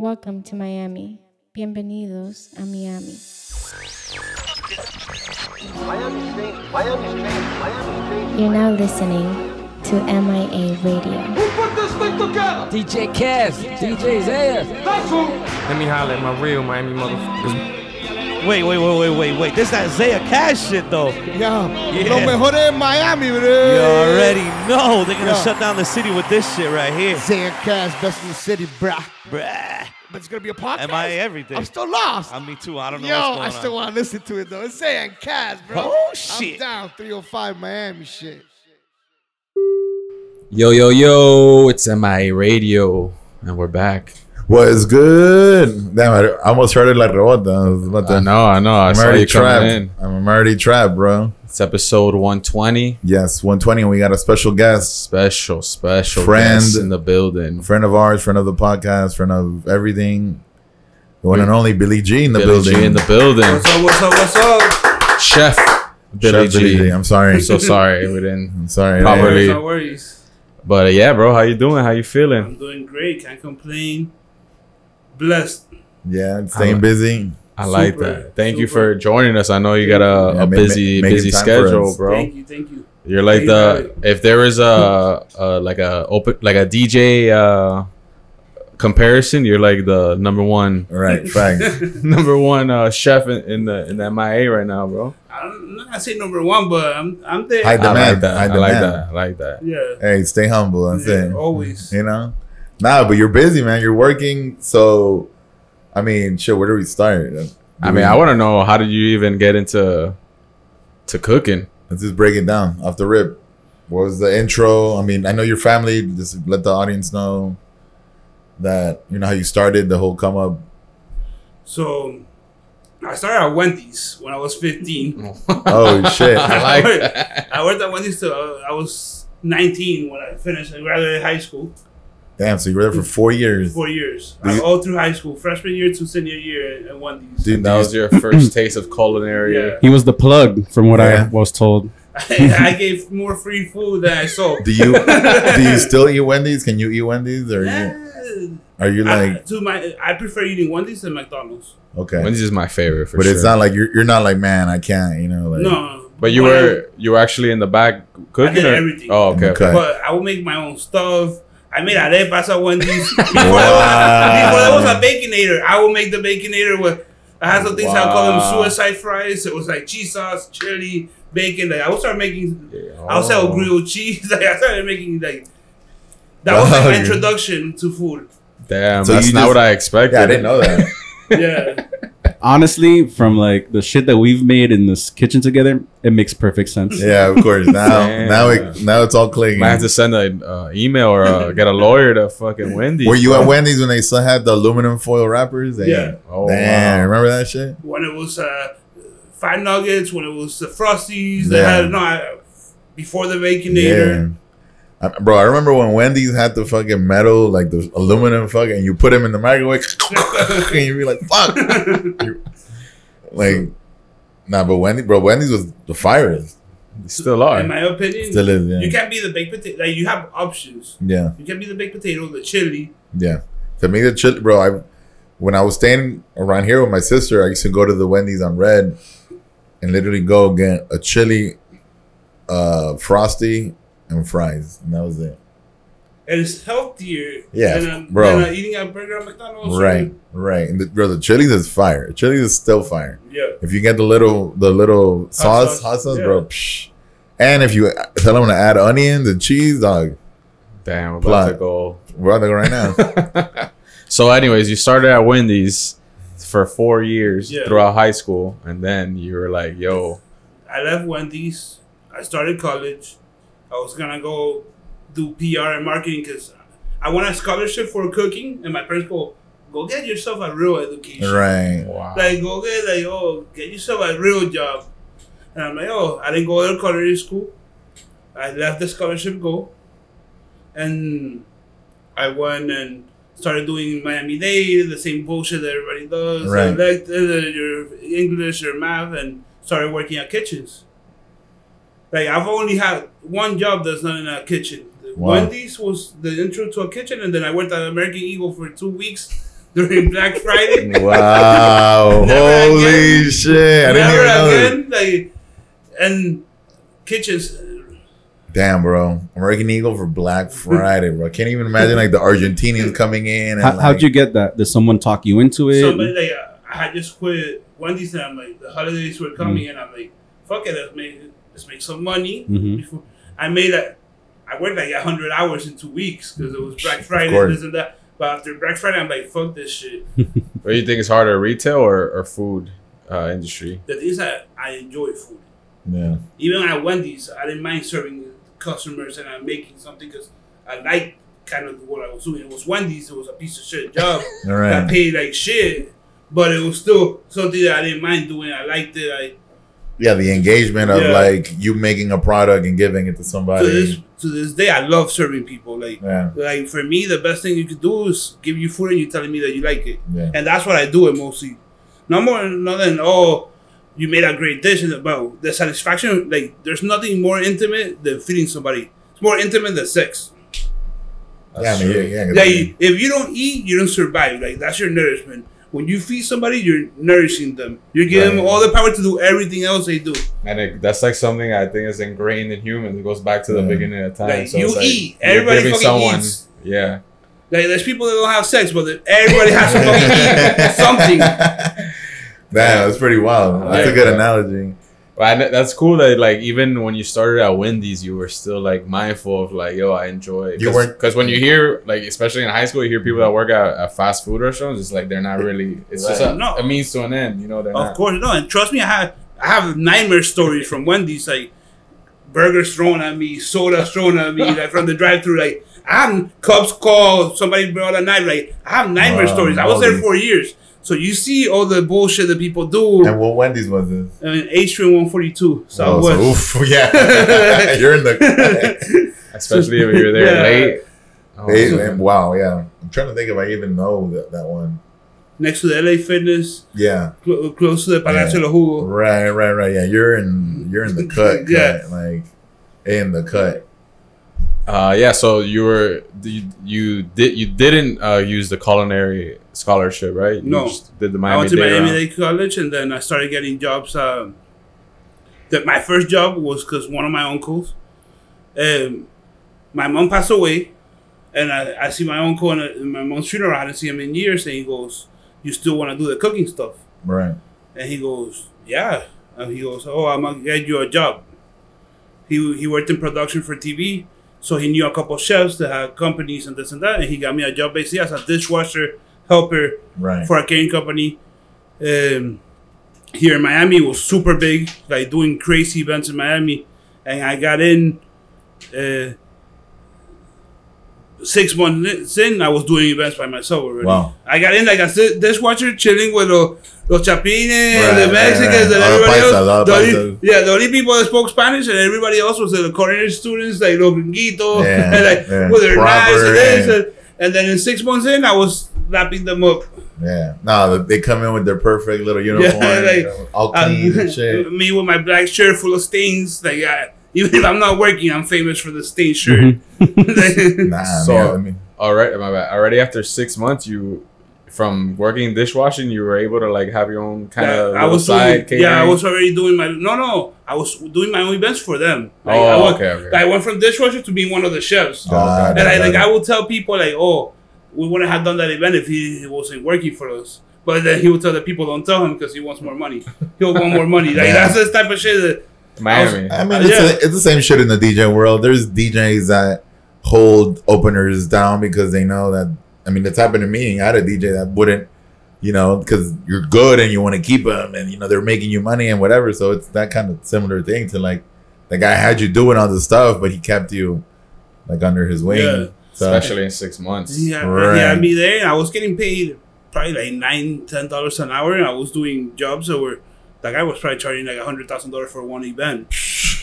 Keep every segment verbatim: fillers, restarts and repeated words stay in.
Welcome to Miami. Bienvenidos a Miami. You're now listening to M I A Radio. Who put this thing together? D J Cass, yeah. D J Zayas. That's who. Let me holler at my real Miami motherfuckers. Wait, wait, wait, wait, wait, wait. This is that Zaya Cash shit, though. Yeah. yeah. Lo mejor en Miami, man. You already know. They're going to yeah. shut down the city with this shit right here. Zaya Cash, best in the city, brah. Brah. But it's going to be a podcast. Am I everything? I'm still lost. I'm me too. I don't know Yo, what's going on. Yo, I still want to listen to it, though. It's saying Cass, bro. Oh, shit. I'm down three oh five Miami shit. Yo, yo, yo. It's M I A Radio, and we're back. What is good? Damn, I almost heard it like Rebota. I know, I know. I I'm already trapped. In. I'm already trapped, bro. It's episode one twenty. Yes, one twenty, and we got a special guest. Special, special friend guest in the building. Friend of ours, friend of the podcast, friend of everything. The one and only Billy G in the Billy building. Billy G in the building. What's up, what's up, what's up? Chef Billy Chef G. Billy G. I'm sorry. I'm so sorry. We didn't. I'm sorry. No worries, no worries. But uh, yeah, bro, how you doing? How you feeling? I'm doing great. Can't complain. Blessed. Yeah, staying I'm, busy. I like super, that. Thank super. you for joining us. I know you got a, yeah, a busy, make, make busy schedule, bro. Thank you, thank you. You're like the if there is a, a like a open like a D J uh, comparison, you're like the number one, right? number one uh, chef in, in the in the M I A right now, bro. I don't know. I say number one, but I'm I'm there. I, demand, I like that. I, I like that. I like that. Yeah. Hey, stay humble. I'm yeah, saying always. You know. Nah, but you're busy, man. You're working. So, I mean, shit, where do we start? Do I mean, we... I want to know, how did you even get into to cooking? Let's just break it down off the rip. What was the intro? I mean, I know your family. Just let the audience know that, you know, how you started, the whole come up. So, I started at Wendy's when I was fifteen. Oh, shit. I like I worked, that. I worked at Wendy's till I was nineteen when I finished. I graduated high school. Damn, so you were there for four years. Four years. I was all through high school, freshman year to senior year at Wendy's. Dude, that was your first taste of culinary. Yeah. He was the plug, from what yeah. I was told. I, I gave more free food than I sold. Do you do you still eat Wendy's? Can you eat Wendy's? Or yeah. you, are you like... I, to my, I prefer eating Wendy's than McDonald's. Okay. Wendy's is my favorite, for but sure. But it's not like, you're, you're not like, man, I can't, you know? Like, no. But you were, you were actually in the back cooking? I did or? everything. Oh, okay. okay. But I would make my own stuff. I made arepas at Wendy's. Before, wow. before there was a Baconator, I would make the Baconator with, I had some things wow. I call them suicide fries. It was like cheese sauce, chili, bacon. Like I would start making, oh. I would sell grilled cheese. Like I started making like, that wow. was like my introduction to food. Damn, so that's not just, what I expected. Yeah, I didn't know that. yeah. Honestly, from like the shit that we've made in this kitchen together, it makes perfect sense. Yeah, of course. Now, now, it, now it's all clicking. I have to send an uh, email or uh, get a lawyer to fucking Wendy's. Were you at Wendy's when they still had the aluminum foil wrappers? They, yeah. Oh, damn. Wow. Remember that shit? When it was uh, Five Nuggets, when it was the Frosties, yeah. they had no I, before the Baconator. Yeah. I, bro, I remember when Wendy's had the fucking metal, like the aluminum fucking, and you put them in the microwave, and you'd be like, fuck. Like, nah, but Wendy, bro, Wendy's was the firest. They still are. In my opinion, still is, yeah. you can't be the baked potato. Like, you have options. Yeah. You can be the baked potato, the chili. Yeah. To me, the chili, bro, I when I was staying around here with my sister, I used to go to the Wendy's on Red and literally go get a chili, uh, Frosty, and fries, and that was it. And it's healthier yeah, than, a, bro. than a eating a burger at McDonald's. Right, or... right. And the, bro, the chilies is fire. Chilies is still fire. Yeah. If you get the little the little hot sauce, sauce, hot sauce, yeah. bro. Psh. And if you tell them to add onions and cheese, dog. Damn, we're about plot. to go. We're about to go right now. So, anyways, you started at Wendy's for four years yeah. throughout high school, and then you were like, "Yo." I left Wendy's. I started college. I was going to go do P R and marketing because I won a scholarship for cooking. And my parents go, go get yourself a real education. Right. Wow. Like, go get, like, oh, get yourself a real job. And I'm like, oh, I didn't go to culinary school. I left the scholarship go. And I went and started doing Miami-Dade, the same bullshit that everybody does. Right. I liked your English, your math, and started working at kitchens. Like, I've only had one job that's not in a kitchen. Wow. Wendy's was the intro to a kitchen, and then I worked at American Eagle for two weeks during Black Friday. Wow. Holy again. Shit. I didn't even know again. Like, and kitchens. Damn, bro. American Eagle for Black Friday, bro. I can't even imagine like the Argentinians coming in. And, How, like, how'd you get that? Did someone talk you into it? Somebody, like, I had just quit Wendy's and I'm like, the holidays were coming mm-hmm. and I'm like, fuck it, let's make, let's make some money. Mm-hmm. Before I made a, I worked like one hundred hours in two weeks because it was Black Friday and this and that. But after Black Friday, I'm like, fuck this shit. What do you think is harder, retail or, or food uh, industry? The thing is that I enjoy food. Yeah. Even at Wendy's, I didn't mind serving customers and I'm making something because I like kind of what I was doing. It was Wendy's, it was a piece of shit job. All right. I paid like shit, but it was still something that I didn't mind doing. I liked it. I, yeah, the engagement of yeah. like you making a product and giving it to somebody. To this, to this day, I love serving people. Like, yeah. like for me, the best thing you could do is give you food and you're telling me that you like it. Yeah. And that's what I do it mostly. No more, no than, oh, you made a great dish, but the satisfaction, like, there's nothing more intimate than feeding somebody. It's more intimate than sex. That's yeah, true. Yeah, yeah. Like, if you don't eat, you don't survive. Like, that's your nourishment. When you feed somebody, you're nourishing them. You give right. them all the power to do everything else they do. And it, that's like something I think is ingrained in humans. It goes back to the yeah. beginning of time. Like, so you it's eat. Like everybody fucking someone, eats. Yeah. Like, there's people that don't have sex, but everybody has to fucking eat something. Damn, that's pretty wild. That's yeah, a good yeah. analogy. But that's cool that, like, even when you started at Wendy's, you were still, like, mindful of, like, yo, I enjoy it. Because when you hear, like, especially in high school, you hear people that work at, at fast food restaurants, it's like they're not really, it's right. just a, no. a means to an end, you know? Of not. course, no. And trust me, I have, I have nightmare stories from Wendy's, like, burgers thrown at me, sodas thrown at me, like, from the drive-thru, like, I'm, cops called, somebody brought a knife, like, I have nightmare wow, stories. I was there for years. So you see all the bullshit that people do. And what Wendy's was this? I mean, H Street one forty-two. So oh, I was. So, oof, yeah. You're in the... Especially if you're there yeah. late. Oh, they, wow, yeah. I'm trying to think if I even know that, that one. Next to the L A Fitness. Yeah. Cl- close to the Palacio de los Jugos. Right, right, right. Yeah, you're in You're in the cut. yeah. Cut, like, in the cut. Uh, yeah, so you were you, you did you didn't uh, use the culinary scholarship, right? You no, just did the Miami I went to Miami College, and then I started getting jobs. Um, that my first job was because one of my uncles, um, my mom passed away, and I, I see my uncle in, a, in my mom's funeral. I didn't see him in years, and he goes, "You still want to do the cooking stuff?" Right. And he goes, "Yeah," and he goes, "Oh, I'm gonna get you a job." He he worked in production for T V. So he knew a couple of chefs that had companies and this and that, and he got me a job basically as a dishwasher helper right. for a catering company. Um, here in Miami, it was super big, like doing crazy events in Miami, and I got in. Uh, six months in, I was doing events by myself already. Wow. I got in like a dishwasher, chilling with los, los chapines, right, the Mexicans, right, right. and everybody paisa, else. The only, yeah, the only people that spoke Spanish and everybody else was the culinary students, like los gringuitos, yeah, and like yeah, with their knives and this. Yeah. And, and then in six months in, I was lapping them up. Yeah. No, they come in with their perfect little uniform, yeah, like, you know, all clean um, and shit. Me with my black shirt full of stains, like I, even if I'm not working, I'm famous for the stain shirt. Mm-hmm. nah, so, man, I mean, all right, my bad. Already after six months, you from working dishwashing, you were able to like have your own kind of yeah, side. Doing, yeah, I was already doing my no, no. I was doing my own events for them. Like, oh, I was, okay, okay. Like, I went from dishwasher to being one of the chefs, oh, and okay. I like I would tell people like, oh, we wouldn't have done that event if he wasn't working for us. But then he would tell the people, don't tell him because he wants more money. He'll want more money. Like yeah. that's the type of shit that. Miami. I, was, I mean, it's, yeah. a, it's the same shit in the D J world. There's D Js that hold openers down because they know that. I mean, it's happened to me. I had a D J that wouldn't, you know, because you're good and you want to keep them, and you know they're making you money and whatever. So it's that kind of similar thing to like the guy had you doing all this stuff, but he kept you like under his wing, yeah. so, especially in six months. Yeah, right. yeah. Me there, I was getting paid probably like nine, ten dollars an hour, and I was doing jobs that were. That guy was probably charging like one hundred thousand dollars for one event.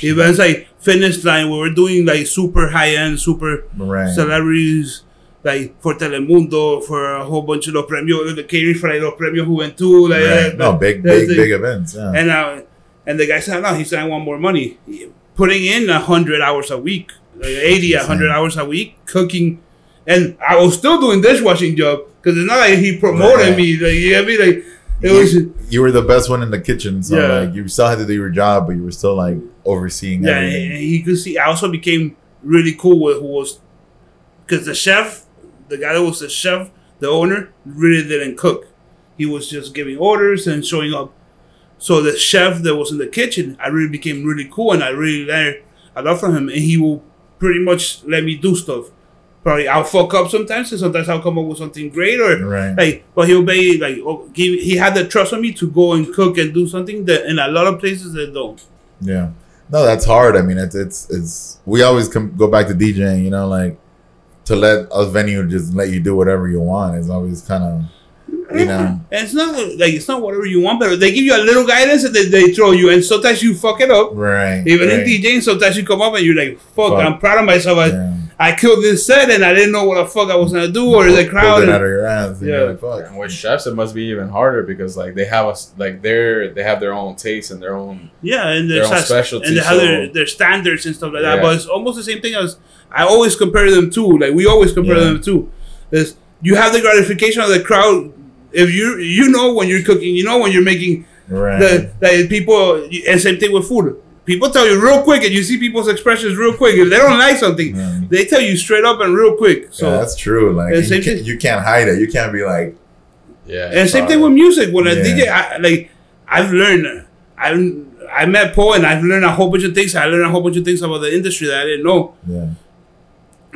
Events like Finish Line, we were doing like super high-end, super right. celebrities, like for Telemundo, for a whole bunch of Los Premios, the catering for like Los Premios Juventud. Like, right. like, no, like, big, big, big events. Yeah. And uh, and the guy said, no, he said, I want more money. Putting in one hundred hours a week, like eighty, one hundred hours a week, cooking. And I was still doing dishwashing job. Because it's not like he promoted right. me. Like, you know what I mean? Like, it you, was, you were the best one in the kitchen. So, yeah. like, you still had to do your job, but you were still, like, overseeing yeah, everything. Yeah, you could see. I also became really cool with who was... Because the chef, the guy that was the chef, the owner, really didn't cook. He was just giving orders and showing up. So the chef that was in the kitchen, I really became really cool, and I really learned a lot from him. And he will pretty much let me do stuff. Probably I'll fuck up sometimes, and sometimes I'll come up with something great. Or right. like, but he'll be like, oh, he, he had the trust on me to go and cook and do something that in a lot of places they don't. Yeah, no, that's hard. I mean, it's it's it's we always come go back to DJing, you know, like to let a venue just let you do whatever you want is always kind of. You know. And it's not like it's not whatever you want, but they give you a little guidance and then they throw you, and sometimes you fuck it up. Right. Even right. in DJing, sometimes you come up and you're like, fuck, fuck. I'm proud of myself. I, yeah. I killed this set and I didn't know what the fuck I was gonna do, or the crowd. And, out of your ass. Yeah. Like, fuck. And with chefs, it must be even harder because like they have us like they're they have their own taste and their own yeah and their own specialty and they have so. their, their standards and stuff like yeah. that. But it's almost the same thing as I always compare them to. Like we always compare yeah. them to. Is you have the gratification of the crowd. If you you know when you're cooking, you know when you're making right. the, the people, and same thing with food. People tell you real quick, and you see people's expressions real quick. If they don't like something, mm. they tell you straight up and real quick. So yeah, that's true. Like you, same can, you can't hide it. You can't be like, yeah. And same thing with music. When yeah. I D J, I, like I've learned, I I met Paul, and I've learned a whole bunch of things. I learned a whole bunch of things about the industry that I didn't know. Yeah.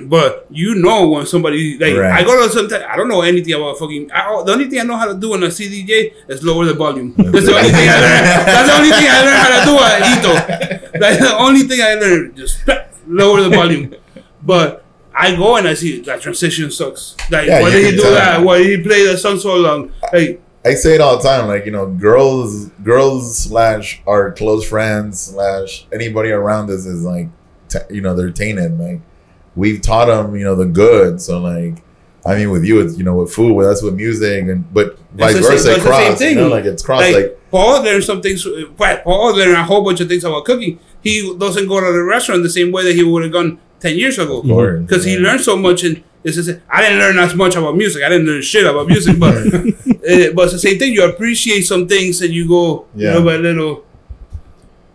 But you know when somebody like right. I go to sometimes I don't know anything about fucking I, the only thing I know how to do when I see D J is lower the volume. That's the only thing I learned. That's the only thing I learned how to do at Ito. That's the only thing I learned. Just lower the volume. But I go and I see that transition sucks. Like yeah, why did he do that? Why did he play the song so long? Like I say it all the time. Like you know, girls, girls slash our close friends slash anybody around us is like t- you know they're tainted. Like. We've taught them, you know, the good. So, like, I mean, with you, it's, you know, with food, with us, with music, and but vice it's versa, same, cross. Thing. You know, like, it's cross. Like, like Paul, there's some things, Paul, there's a whole bunch of things about cooking. He doesn't go to the restaurant the same way that he would have gone ten years ago. Because yeah. he learned so much. And it's just, I didn't learn as much about music. I didn't learn shit about music. But, uh, but it's the same thing. You appreciate some things and you go yeah. little by little.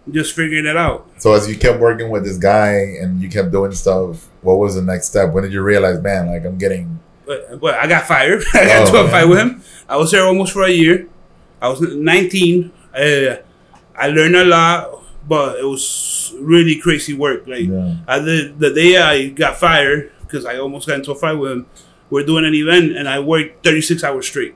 Just figuring it out. So as you kept working with this guy and you kept doing stuff, what was the next step? When did you realize, man, like I'm getting... But, but I got fired. I got into oh, a fight with him. I was there almost for a year. I was nineteen. Uh, I learned a lot, but it was really crazy work. Like yeah. I did, the day I got fired, because I almost got into a fight with him, we're doing an event and I worked thirty-six hours straight.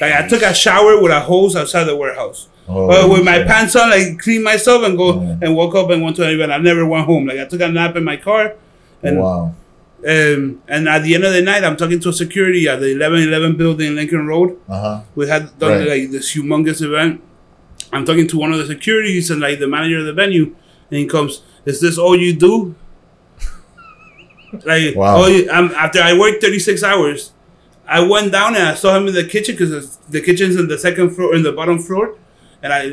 Like I took a shower with a hose outside the warehouse. Oh, well, with my yeah. pants on, like clean myself and go yeah. and woke up and went to an event. I never went home. Like I took a nap in my car. And, wow. Um, and at the end of the night, I'm talking to security at the eleven eleven building in Lincoln Road. Uh-huh. We had done right. like this humongous event. I'm talking to one of the securities and like the manager of the venue, and he comes, "Is this all you do?" Like, wow. all you, I'm, after I worked thirty-six hours, I went down and I saw him in the kitchen because the kitchen's in the second floor, in the bottom floor. And I,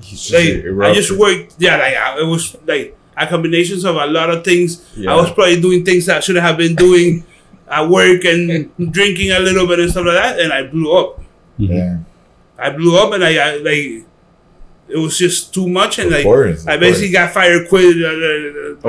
just like, I just worked. Yeah, like I, it was like a combination of a lot of things. Yeah. I was probably doing things that I shouldn't have been doing at work and drinking a little bit and stuff like that. And I blew up. Yeah, I blew up, and I, I like it was just too much. And like course, I basically course. got fired, quit uh,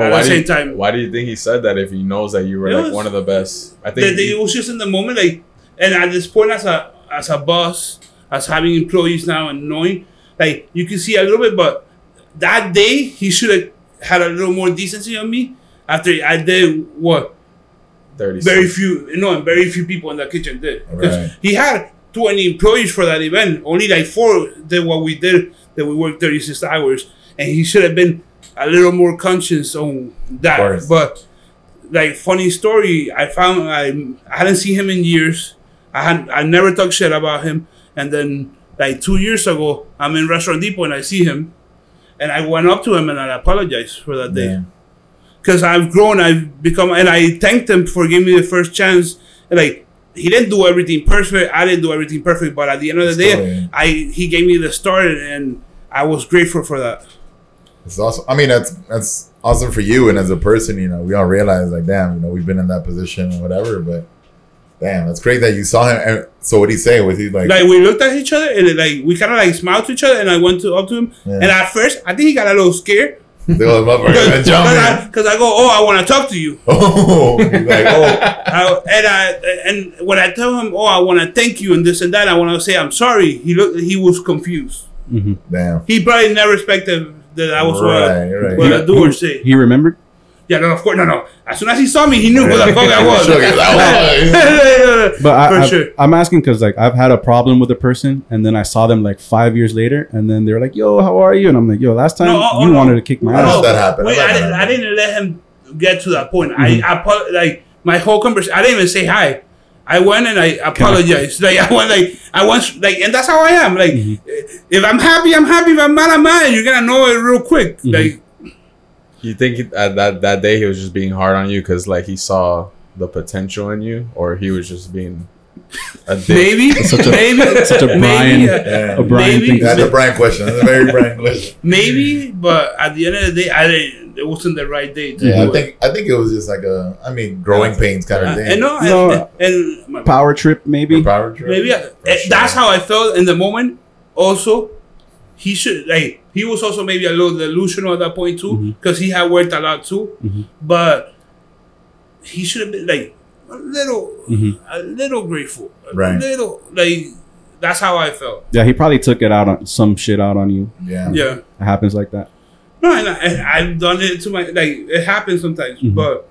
uh, at the same you, time. Why do you think he said that if he knows that you were it like was, one of the best? I think that he, it was just in the moment. Like, and at this point, as a as a boss. As having employees now and knowing, like you can see a little bit, but that day he should have had a little more decency on me. After I did what thirty very few, you know, and very few people in the kitchen did. Right. He had twenty employees for that event. Only like four did what we did. That we worked thirty-six hours, and he should have been a little more conscious on that. But like funny story, I found I I hadn't seen him in years. I had I never talked shit about him. And then, like, two years ago, I'm in Restaurant Depot, and I see him. And I went up to him, and I apologized for that day. Because yeah. I've grown, I've become, and I thanked him for giving me the first chance. And, like, he didn't do everything perfect. I didn't do everything perfect. But at the end of the day, oh, yeah. I he gave me the start, and I was grateful for that. It's awesome. I mean, that's that's awesome for you. And as a person, you know, we all realize, like, damn, you know, we've been in that position or whatever, but. damn, that's great that you saw him. And so what did he say? Was he like... Like, we looked at each other and like we kind of like smiled to each other and I went to, up to him. Yeah. And at first, I think he got a little scared. Because I, I go, oh, I want to talk to you. Oh, he's like, oh. I, and I and when I tell him, oh, I want to thank you and this and that, I want to say I'm sorry. He looked, he was confused. Mm-hmm. Damn. He probably never expected that I was right, what, right. what he, I do he, or say. He remembered. Yeah, no, of course, no, no. As soon as he saw me, he knew what the fuck I was. But I, I, sure. I'm asking because, like, I've had a problem with a person, and then I saw them like five years later, and then they're like, "Yo, how are you?" And I'm like, "Yo, last time no, oh, you no. wanted to kick my no, ass." That happened. Wait, that I, didn't, happened. I didn't let him get to that point. Mm-hmm. I, I, like, my whole conversation. I didn't even say hi. I went and I apologized. Like I went, like I went, like, and that's how I am. Like, mm-hmm. if I'm happy, I'm happy. If I'm mad, I'm mad. You're gonna know it real quick. Mm-hmm. Like. You think he, uh, that that day he was just being hard on you because like he saw the potential in you, or he was just being a dick? Maybe, such a, maybe such a Brian, maybe, yeah. a Brian maybe. thing. That's a Brian question. That's a very Brian question. Maybe, but at the end of the day, I didn't. It wasn't the right day. To yeah, do I think it. I think it was just like a, I mean, growing yeah. pains kind yeah. of thing. And no, no and, and, and power trip maybe. Power trip. Maybe I, sure. That's how I felt in the moment. Also. He should like he was also maybe a little delusional at that point too, because mm-hmm. he had worked a lot too. Mm-hmm. But he should have been like a little, mm-hmm. a little grateful, a right? Little like that's how I felt. Yeah, he probably took it out on some shit out on you. Yeah, yeah, it happens like that. No, and I, I've done it to my like it happens sometimes, mm-hmm. but.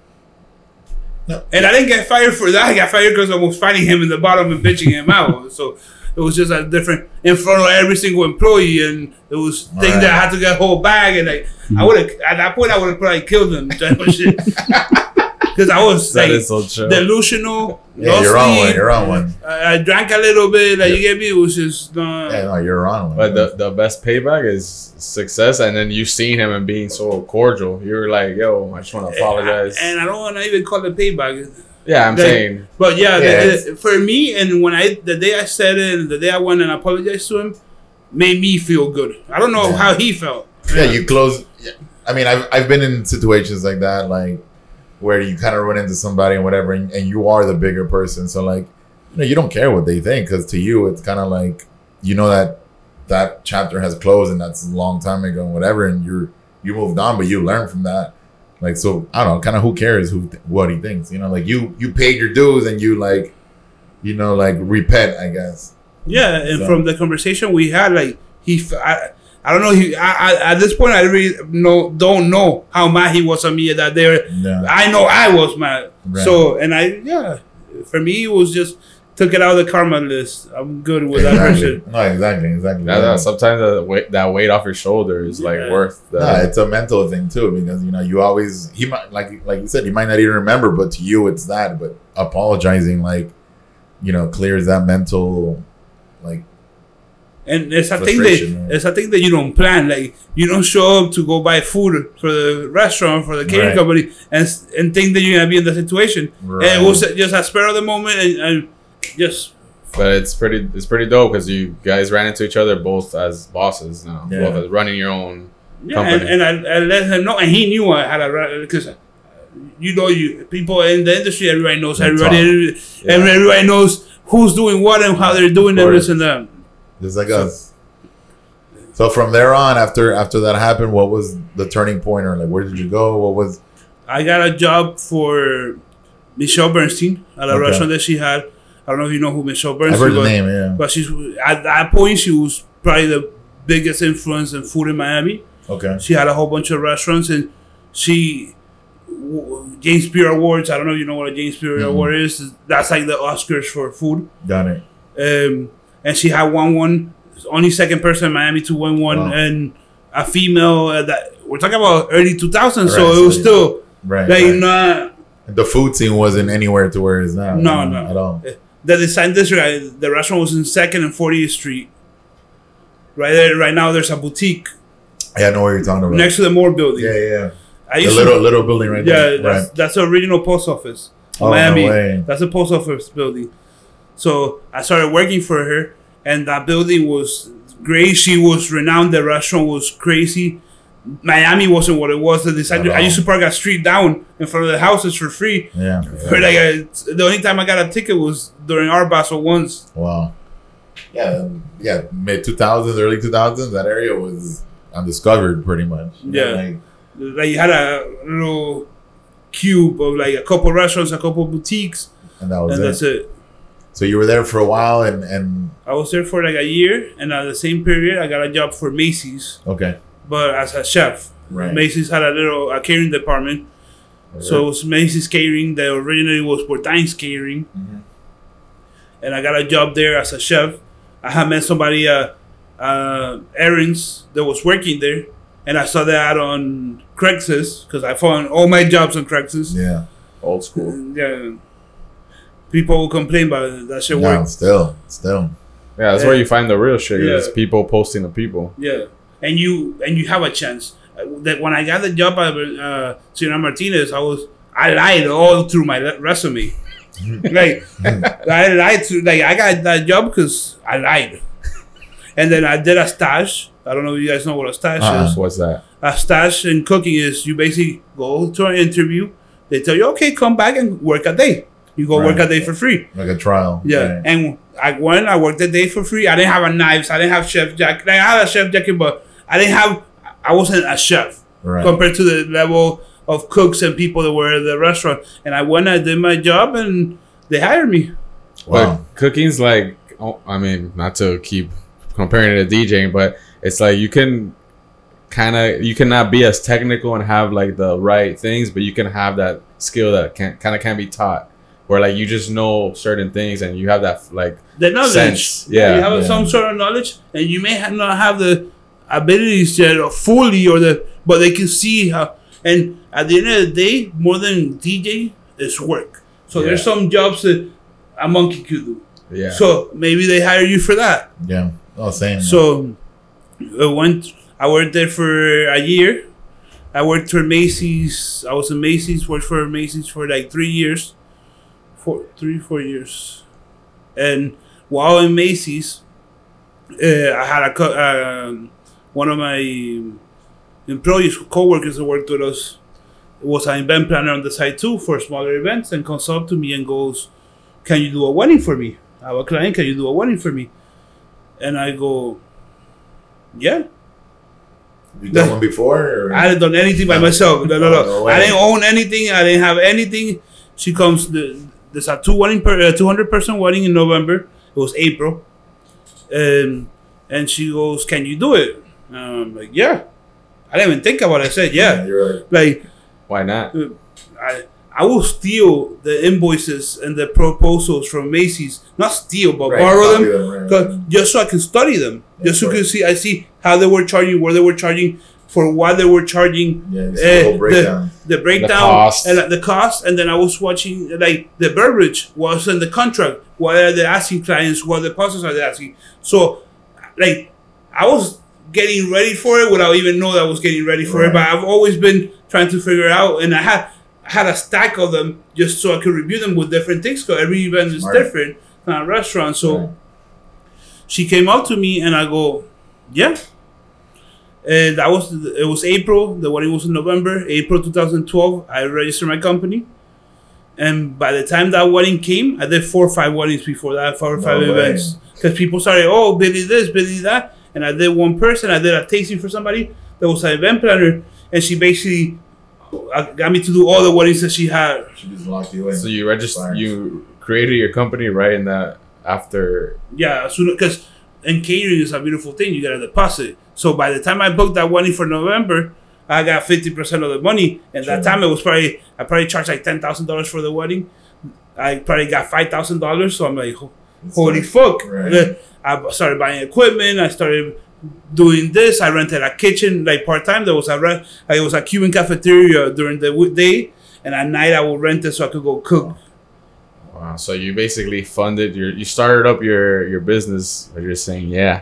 No. And I didn't get fired for that. I got fired because I was fighting him in the bottom and bitching him out. So. It was just a different in front of every single employee, and it was things right. that I had to get whole bag, and like mm-hmm. I would have at that point I would have probably killed him type of shit because I was that like so delusional. Yeah, you're on one. You're on one. I, I drank a little bit. Like yeah. you get me, it was just. Uh, yeah, no, you're on one. But the the best payback is success, and then you seeing him and being so cordial. You were like, "Yo, I just want to apologize," and I, and I don't want to even call it payback. Yeah, I'm like, saying. But yeah, yeah. The, the, for me, and when I the day I said it, and the day I went and apologized to him, made me feel good. I don't know yeah. how he felt. Yeah, yeah you close. Yeah. I mean, I've I've been in situations like that, like where you kind of run into somebody and whatever, and, and you are the bigger person, so like, you know, you don't care what they think because to you, it's kind of like you know that that chapter has closed and that's a long time ago and whatever, and you're you moved on, but you learn from that. Like, so, I don't know, kind of who cares who th- what he thinks, you know? Like, you you paid your dues and you, like, you know, like, repent, I guess. Yeah, and so. From the conversation we had, like, he, f- I, I don't know, he, I, I, at this point, I really know, don't know how mad he was at me that day. No. I know I was mad. Right. So, and I, yeah, for me, it was just, took it out of the karma list. I'm good with that exactly. person. No, exactly, exactly. Yeah, no, sometimes that weight, that weight off your shoulder is yeah. like worth. The- no, it's a mental thing too because you know you always he might like like you said he might not even remember, but to you it's that. But apologizing like you know clears that mental like. And it's a thing that it's a thing that you don't plan. Like you don't show up to go buy food for the restaurant for the catering right. company and and think that you're gonna be in the situation. Right. And it was just a spur of the moment and. and Yes, but it's pretty. It's pretty dope because you guys ran into each other both as bosses now, yeah. both as running your own yeah, company. And, and I, I let him know, and he knew I had a because you know you people in the industry. Everybody knows and everybody, yeah. and everybody knows who's doing what and how they're doing and this and that. Just like us. So from there on, after after that happened, what was the turning point, or like where did you go? What was? I got a job for Michelle Bernstein at a okay. restaurant that she had. I don't know if you know who Michelle Bernstein is. I've heard the name, yeah. But she's, at that point, she was probably the biggest influence in food in Miami. Okay. She had a whole bunch of restaurants, and she, James Beard Awards, I don't know if you know what a James Beard mm-hmm. Award is. That's like the Oscars for food. Got it. Um, and she had won one, only second person in Miami to win one, wow. and a female, uh, that we're talking about early two thousands, right, so it was so still, right, like, right. not. The food scene wasn't anywhere to where it is now. No, no. At all. It, The design district, the restaurant was in second and fortieth Street. Right there, right now there's a boutique. Yeah, I know what you're talking about. Next to the Moore building. Yeah, yeah. I used the little, to, little building right yeah, there. Yeah, that's, right. that's the original post office. Oh, Miami. No way. That's the post office building. So I started working for her, and that building was great. She was renowned. The restaurant was crazy. Miami wasn't what it was. They decided I used to park a street down in front of the houses for free. Yeah. For like a, the only time I got a ticket was during our Basel once. Wow. Yeah, yeah. Mid two thousands, early two thousands, that area was undiscovered pretty much. Yeah. Like, like you had a little cube of like a couple restaurants, a couple boutiques, and that was and it. That's it. So you were there for a while, and, and I was there for like a year, and at the same period, I got a job for Macy's. Okay. But as a chef, right. Macy's had a little a catering department, right. So it was Macy's catering. That originally was Bourdain's catering, mm-hmm. and I got a job there as a chef. I had met somebody, uh, uh, Aaron's, that was working there, and I saw that on Craigslist because I found all my jobs on Craigslist. Yeah, old school. And, yeah, people will complain about it. That shit no, worked. Still, still. Yeah, that's yeah. where you find the real shit. Yeah. It's people posting to people. Yeah. And you and you have a chance. That when I got the job at uh, Senor Martinez, I was I lied all through my resume. Like I lied to like I got that job because I lied, and then I did a stash. I don't know if you guys know what a stash uh-uh. is. What's that? A stash in cooking is you basically go to an interview. They tell you, okay, come back and work a day. You go right. work a day for free, like a trial. Yeah, right. And I went. I worked a day for free. I didn't have a knives. I didn't have chef jacket. Like, I had a chef jacket, but I didn't have, I wasn't a chef right. compared to the level of cooks and people that were at the restaurant. And I went, I did my job, and they hired me. Wow. But cooking's like, oh, I mean, not to keep comparing it to DJing, but it's like you can kind of, you cannot be as technical and have like the right things, but you can have that skill that can kind of can be taught. Where like you just know certain things and you have that like the knowledge. Sense. Yeah, you have yeah. some sort of knowledge, and you may have not have the abilities yet or fully, or the but they can see how. And at the end of the day, more than D J is work. So yeah. there's some jobs that a monkey could do. Yeah. So maybe they hire you for that. Yeah. Oh, same. So I went. I worked there for a year. I worked for Macy's. I was in Macy's. Worked for Macy's for like three years. Four, three, four years, and while in Macy's, uh, I had a co- um, one of my employees, co-workers that worked with us, was an event planner on the side too for smaller events, and comes up to me and goes, "Can you do a wedding for me? I have a client. Can you do a wedding for me?" And I go, "Yeah." You done one before? Or? I hadn't done anything by myself. No, no, no. no I didn't own anything. I didn't have anything. She comes. The, There's a two wedding per, uh, two hundred person wedding in November. It was April. Um, and she goes, "Can you do it?" And I'm like, "Yeah." I didn't even think about it. I said, yeah. yeah you're right. Like, why not? I I will steal the invoices and the proposals from Macy's. Not steal, but right, borrow them. them right, right. Just so I can study them. Yeah, just so I can see, I see how they were charging, where they were charging, for what they were charging, yeah, uh, the, breakdown. the, the breakdown, the cost. and uh, the cost, and then I was watching like the beverage was in the contract. What are they asking clients? What deposits are they asking? So, like, I was getting ready for it without even knowing I was getting ready for right. it. But I've always been trying to figure it out, and I had I had a stack of them just so I could review them with different things. Because every event is Smart. different, kind of restaurant. So, right. she came up to me, and I go, "Yeah." And that was, it was April, the wedding was in November, April two thousand twelve, I registered my company. And by the time that wedding came, I did four or five weddings before that, four or five no events. Because people started, oh, Billy this, Billy that. And I did one person, I did a tasting for somebody that was an event planner. And she basically got me to do all the weddings that she had. She just locked you in. So you registered, you created your company right in that after. Yeah, because in catering is a beautiful thing, you got a deposit. So by the time I booked that wedding for November, I got fifty percent of the money. And sure. that time it was probably, I probably charged like ten thousand dollars for the wedding. I probably got five thousand dollars. So I'm like, holy That's fuck. Right. I started buying equipment. I started doing this. I rented a kitchen, like part-time. There was a rent, it was a Cuban cafeteria during the day. And at night I would rent it so I could go cook. Wow. So you basically funded your, you started up your, your business, but you're saying, yeah.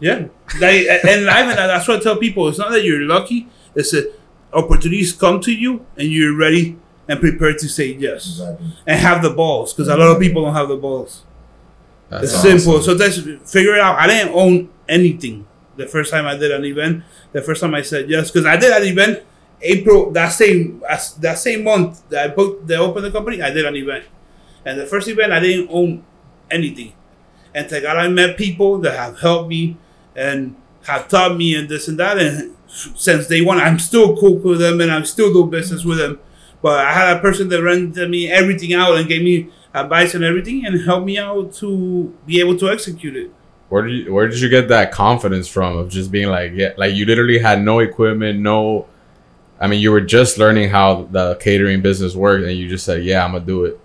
Yeah, like, and I mean, that's what I tell people. It's not that you're lucky. It's that opportunities come to you, and you're ready and prepared to say yes. Exactly. And have the balls, because exactly. a lot of people don't have the balls. That's it's awesome. Simple. So that's figure it out. I didn't own anything. the first time I did an event, the first time I said yes, because I did an event April, that same that same month that I booked, that I opened the company, I did an event. And the first event, I didn't own anything. And thank God I met people that have helped me and have taught me and this and that. And since day one, I'm still cool with them and I still do business with them. But I had a person that rented me everything out and gave me advice and everything and helped me out to be able to execute it. Where did you, where did you get that confidence from of just being like, yeah, like you literally had no equipment, no, I mean, you were just learning how the catering business worked and you just said, yeah, I'm going to do it.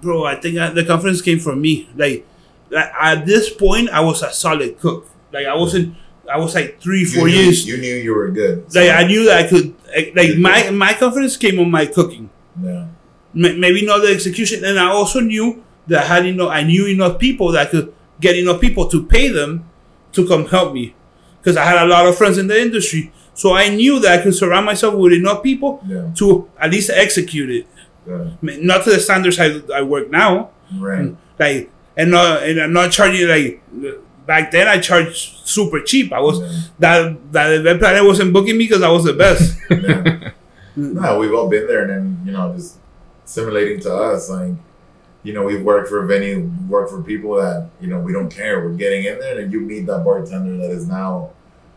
Bro, I think I, the confidence came from me. Like, like, at this point, I was a solid cook. Like, I wasn't, I was like three, four you knew, years. You knew you were good. So. Like, I knew that I could, like, like my, my confidence came on my cooking. Yeah. M- maybe not the execution. And I also knew that I had enough, I knew enough people that I could get enough people to pay them to come help me. Because I had a lot of friends in the industry. So I knew that I could surround myself with enough people yeah. to at least execute it. Yeah. Not to the standards I, I work now. Right. And, like, and, uh, and I'm not charging, like, back then I charged super cheap. I was, yeah. that, that event planner wasn't booking me because I was the best. Yeah. No, we've all been there. And then, you know, just simulating to us, like, you know, we've worked for a venue, worked for people that, you know, we don't care. We're getting in there and you meet that bartender that is now,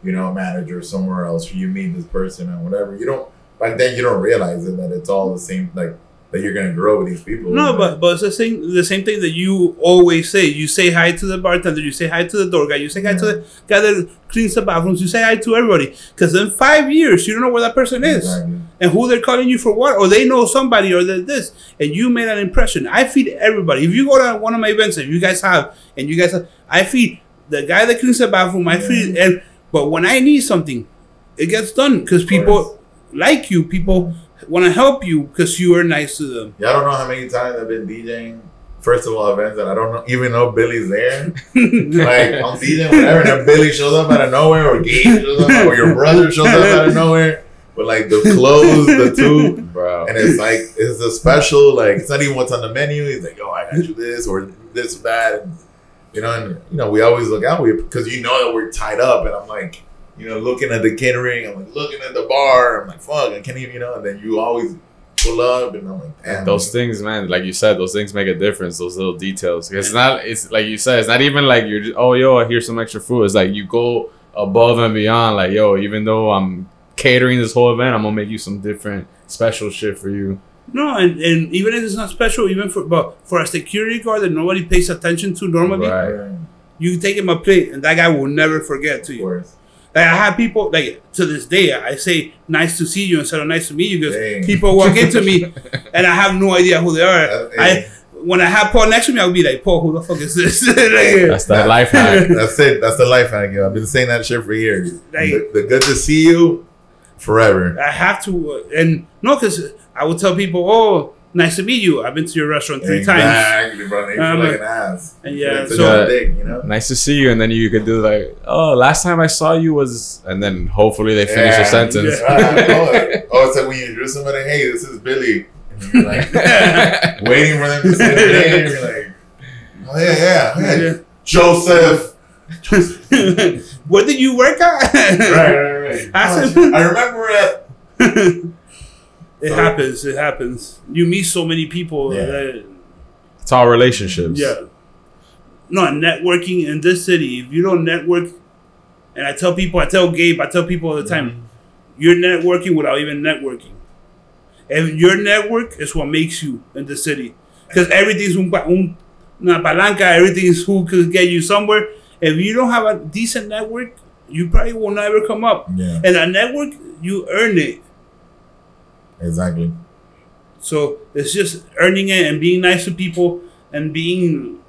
you know, a manager somewhere else. You meet this person and whatever. You don't, back then you don't realize it, that it's all the same, like, that you're going to grow with these people. No, right? but, but it's the same, the same thing that you always say. You say hi to the bartender. You say hi to the door guy. You say hi yeah. to the guy that cleans the bathrooms. You say hi to everybody. Because in five years, you don't know where that person is. Exactly. And who they're calling you for what. Or they know somebody or they're this. And you made an impression. I feed everybody. If you go to one of my events that you guys have, and you guys have, I feed the guy that cleans the bathroom. I yeah. feed, and but when I need something, it gets done. Because people like you. People... want to help you because you are nice to them. Yeah, I don't know how many times I've been DJing. First of all, events that I don't know, even know Billy's there. Like, I'm DJing, whatever, and Billy shows up out of nowhere, or Gabe shows up, or your brother shows up out of nowhere. But, like, the clothes, the two, bro. And it's, like, it's a special, like, it's not even what's on the menu. He's like, oh, I got you this, or this, or that. And, you know, and, you know, we always look out because you know that we're tied up. And I'm like, you know, looking at the catering, I'm like looking at the bar, I'm like, fuck, I can't even, you know, and then you always pull up and I'm like, damn. Those man. things, man, like you said, those things make a difference, those little details. It's not, it's like you said, it's not even like you're just, oh, yo, I hear some extra food. It's like you go above and beyond, like, yo, even though I'm catering this whole event, I'm going to make you some different special shit for you. No, and, and even if it's not special, even for, but for a security guard that nobody pays attention to normally, right. you take him a plate and that guy will never forget to you. Like, I have people, like, to this day, I say, nice to see you instead of nice to meet you because Dang. people walk into me and I have no idea who they are. That, I When I have Paul next to me, I'll be like, Paul, who the fuck is this? Like, that's the that, life hack. That's it. That's the life hack, yo. I've been saying that shit for years. Like, the, the good to see you forever. I have to. And no, because I would tell people, oh, nice to meet you. I've been to your restaurant three exactly, times. Bro. You um, feel like an ass. You yeah, feel like so big, you know? Nice to see you. And then you could do like, oh, last time I saw you was, and then hopefully they finish yeah, the sentence. Yeah. Right, oh, it's like when you introduce somebody, hey, this is Billy. And you're like, waiting for them to say their name. You're like, oh yeah, yeah, oh, yeah. yeah. Joseph. Joseph. What did you work at? right, right, right. I, oh, I remember it. It so, happens. It happens. You meet so many people. Yeah. That, it's all relationships. Yeah. No, networking in this city. If you don't network, and I tell people, I tell Gabe, I tell people all the time, mm-hmm. you're networking without even networking. And your network is what makes you in the city. Because everything's un, un, una palanca. Everything is who could get you somewhere. If you don't have a decent network, you probably will never come up. Yeah. And a network, you earn it. Exactly. So it's just earning it and being nice to people and being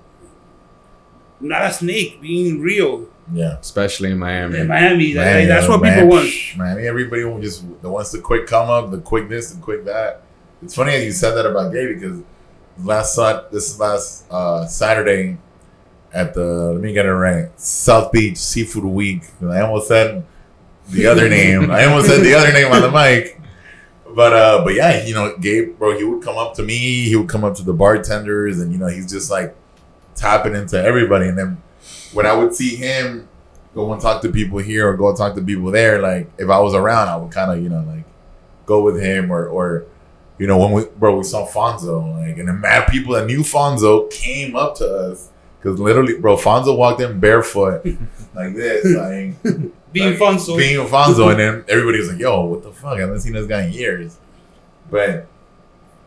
not a snake, being real. Yeah, especially in Miami. In Miami, Miami that, like, that's what Miami, people want. Miami, everybody just wants the quick come up, the quick this, and quick that. It's funny that you said that about Gabe because last this last uh, Saturday at the let me get it right South Beach Seafood Week. I almost said the other name. I almost said the other name on the mic. But uh, but yeah, you know, Gabe, bro, he would come up to me. He would come up to the bartenders, and you know, he's just like tapping into everybody. And then when I would see him go and talk to people here or go and talk to people there. Like, if I was around, I would kind of, you know, like, go with him or, or you know, when we, bro, we saw Fonzo, like, and the mad people that knew Fonzo came up to us. Because literally, bro, Fonzo walked in barefoot like this, like, being like, Fonzo. Being Fonzo. And then everybody was like, yo, what the fuck? I haven't seen this guy in years. But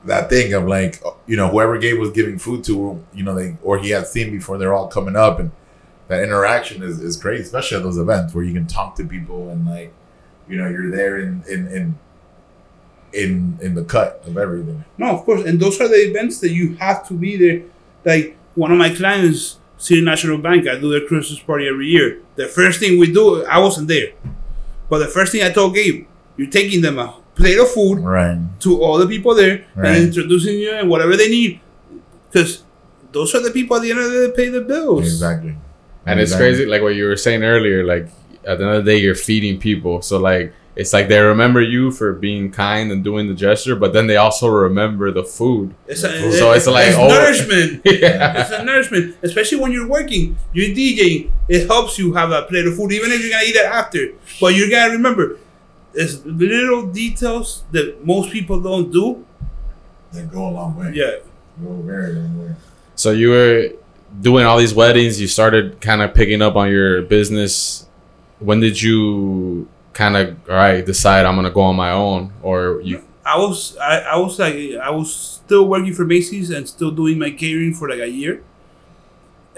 that thing of like, you know, whoever Gabe was giving food to, you know, they, or he had seen before, they're all coming up. And that interaction is, is crazy, especially at those events where you can talk to people and like, you know, you're there in in in in, in the cut of everything. No, of course. And those are the events that you have to be there. Like one of my clients, City National Bank, I do their Christmas party every year. The first thing we do, I wasn't there. But the first thing I told Gabe, you're taking them out. Plate of food right. to all the people there right. and introducing you and whatever they need, because those are the people at the end of the day that pay the bills. Exactly. And exactly. It's crazy, like what you were saying earlier. Like at the end of the day, you're feeding people, so like it's like they remember you for being kind and doing the gesture, but then they also remember the food. It's a, food. It, so it's, it's like it's oh. nourishment. yeah. It's a nourishment, especially when you're working, you're DJing. It helps you have a plate of food, even if you're gonna eat it after. But you gotta remember. It's little details that most people don't do. They go a long way. Yeah. Go a very long way. So you were doing all these weddings. You started kind of picking up on your business. When did you kind of, all right, decide I'm going to go on my own? Or you? I was, I, I was like, I was still working for Macy's and still doing my catering for like a year.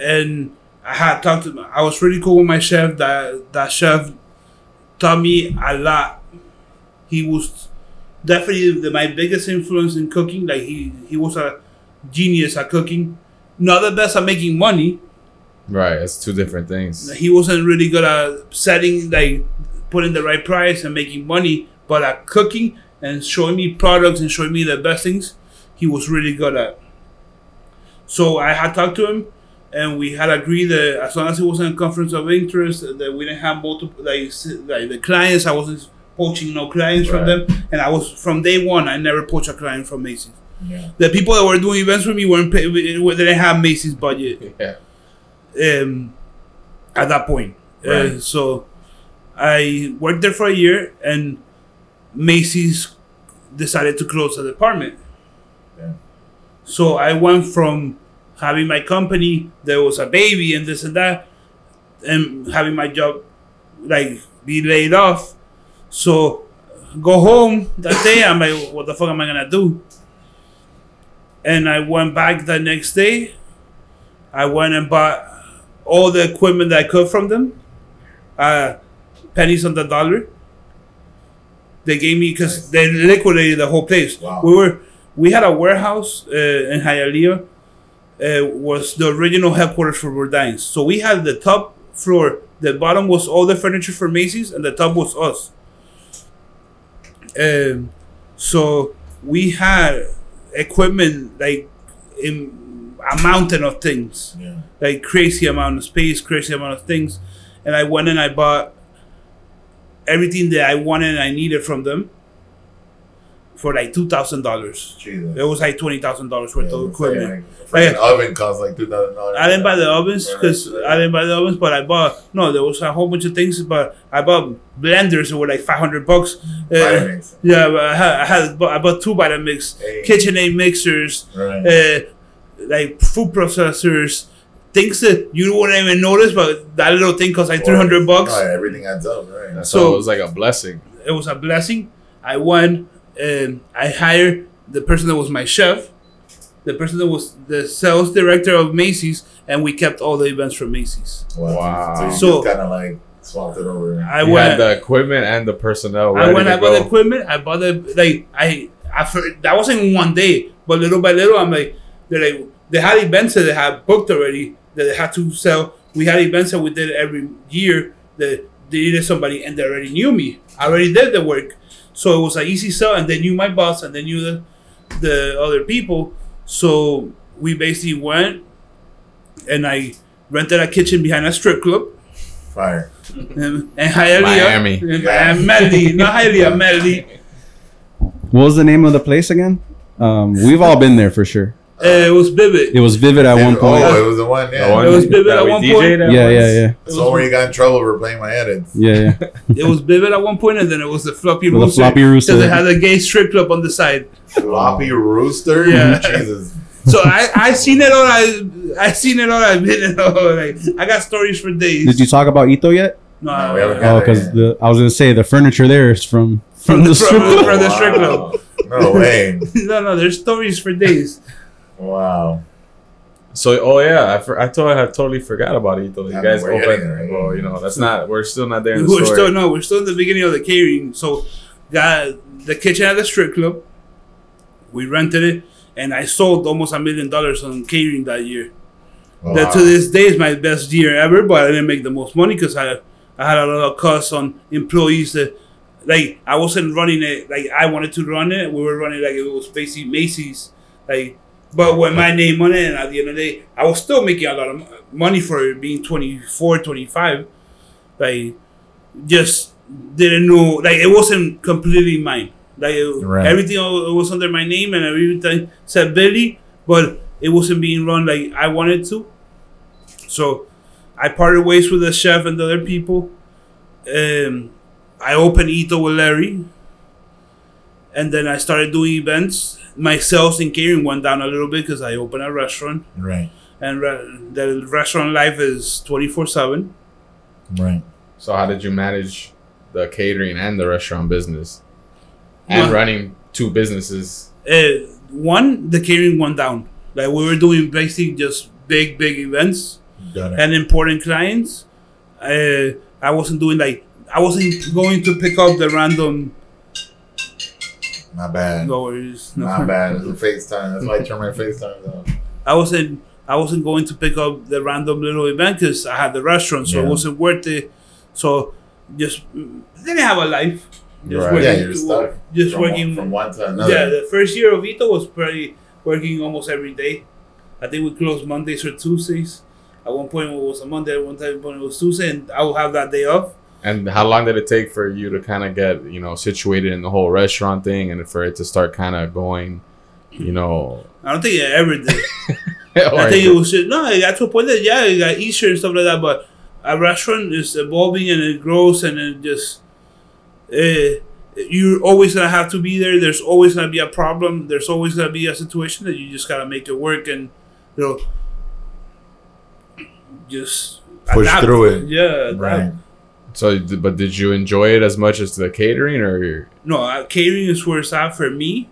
And I had talked to, I was really cool with my chef. That, that chef taught me a lot. He was definitely the, my biggest influence in cooking. Like he, he was a genius at cooking. Not the best at making money. Right, that's two different things. He wasn't really good at setting, like putting the right price and making money, but at cooking and showing me products and showing me the best things, he was really good at. So I had talked to him, and we had agreed that as long as it wasn't a conference of interest, that we didn't have multiple, like, like the clients, I wasn't poaching no clients right. from them, and I was from day one. I never poached a client from Macy's. Yeah. The people that were doing events with me weren't pay, they didn't have Macy's budget. Yeah. Um, at that point, right. uh, so I worked there for a year, and Macy's decided to close the department. Yeah. So I went from having my company, there was a baby and this and that, and having my job like be laid off. So, go home that day. I'm like, what the fuck am I gonna do? And I went back the next day. I went and bought all the equipment that I could from them. Uh, pennies on the dollar. They gave me, because they liquidated the whole place. Wow. We were, we had a warehouse uh, in Hialeah. Uh, was the original headquarters for Bordain's. So we had the top floor. The bottom was all the furniture for Macy's, and the top was us. Um, so we had equipment like in a mountain of things, yeah. like crazy amount of space, crazy amount of things. And I went and I bought everything that I wanted and I needed from them for like two thousand dollars. Jesus. It was like twenty thousand dollars worth yeah, of equipment. Like, like, an oven cost like two thousand dollars. I didn't buy the ovens because right. I didn't buy the ovens, but I bought, no, there was a whole bunch of things, but I bought blenders that were like five hundred bucks. Uh, yeah, I had, I had, I bought two Vitamix, hey. KitchenAid mixers, right. uh, like food processors, things that you wouldn't even notice, but that little thing cost like three hundred bucks. No, everything adds up, right? That's so it was like a blessing. It was a blessing. I won. And I hired the person that was my chef, the person that was the sales director of Macy's, and we kept all the events from Macy's. Wow. So you so, kind of like swapped it over. I you went, had the equipment and the personnel. I went, I bought the equipment, I bought the, like, I, I, that wasn't in one day, but little by little, I'm like, they're like, they had events that they had booked already that they had to sell. We had events that we did every year that they needed somebody, and they already knew me. I already did the work. So it was an easy sell, and they knew my boss, and they knew the, the other people. So we basically went, and I rented a kitchen behind a strip club. Fire. And, and Hialeah. Miami. And, yeah. and Melody. Not Hialeah, Melody. What was the name of the place again? Um, we've all been there for sure. Uh, it was Vivid. It was Vivid at Vivid. one point. Oh, it was the one. Yeah, the one it was Vivid at one D J point. Yeah, yeah, yeah. That's all where you got in trouble for playing my edits. Yeah, yeah. It was Vivid at one point, and then it was the Floppy the Rooster. The Floppy Rooster. Because it had a gay strip club on the side. Floppy Rooster. Yeah. Jesus. So I, I seen it all. I I seen it all. I've been it all. Like, I got stories for days. Did you talk about Ito yet? No, no we haven't. Oh, because I was gonna say the furniture there is from from, from the strip club. From the strip club. No way. no, no. There's stories for days. Wow. So, oh yeah, I for, I, told, I totally forgot about Ito. You I guys mean, opened. Right? Well, you know, that's not. We're still not there. In we're the story. still no. We're still in the beginning of the catering. So, got the kitchen at the strip club. We rented it. And I sold almost a million dollars on catering that year. Wow. That to this day is my best year ever, but I didn't make the most money because I I had a lot of costs on employees. That, like, I wasn't running it. Like, I wanted to run it. We were running like it was basically Macy's. Like, but with my name on it, and at the end of the day, I was still making a lot of money for being twenty-four, twenty-five. Like, just didn't know. Like, it wasn't completely mine. Like it, right. Everything was under my name and everything said Billy, but it wasn't being run like I wanted to. So I parted ways with the chef and the other people. Um, I opened Ito with Larry. And then I started doing events. My sales in catering went down a little bit because I opened a restaurant. Right. And re- the restaurant life is twenty-four seven. Right. So how did you manage the catering and the restaurant business? And well, running two businesses. Uh, one, the catering went down. Like, we were doing basically just big, big events and important clients. Uh, I wasn't doing like, I wasn't going to pick up the random. My bad. Lowers, no. My bad. It was FaceTime. That's why I turned my FaceTime off. I wasn't, I wasn't going to pick up the random little event because I had the restaurant, so yeah. It wasn't worth it. So just didn't have a life. Just right. working, yeah, you're stuck. Just from working one, from one to another. Yeah, the first year of Ito was pretty working almost every day. I think we closed Mondays or Tuesdays. At one point it was a Monday, at one time it was Tuesday, and I would have that day off. And how long did it take for you to kind of get, you know, situated in the whole restaurant thing, and for it to start kind of going, you know? I don't think it ever did. I think it was just, no. It got to a point that yeah, it got easier and stuff like that. But a restaurant is evolving and it grows and it just. Uh, you're always gonna have to be there. There's always gonna be a problem. There's always gonna be a situation that you just gotta make it work and, you know, just push adapt. through it. Yeah, right. Adapt. So, but did you enjoy it as much as the catering, or no? Uh, catering is where it's at for me.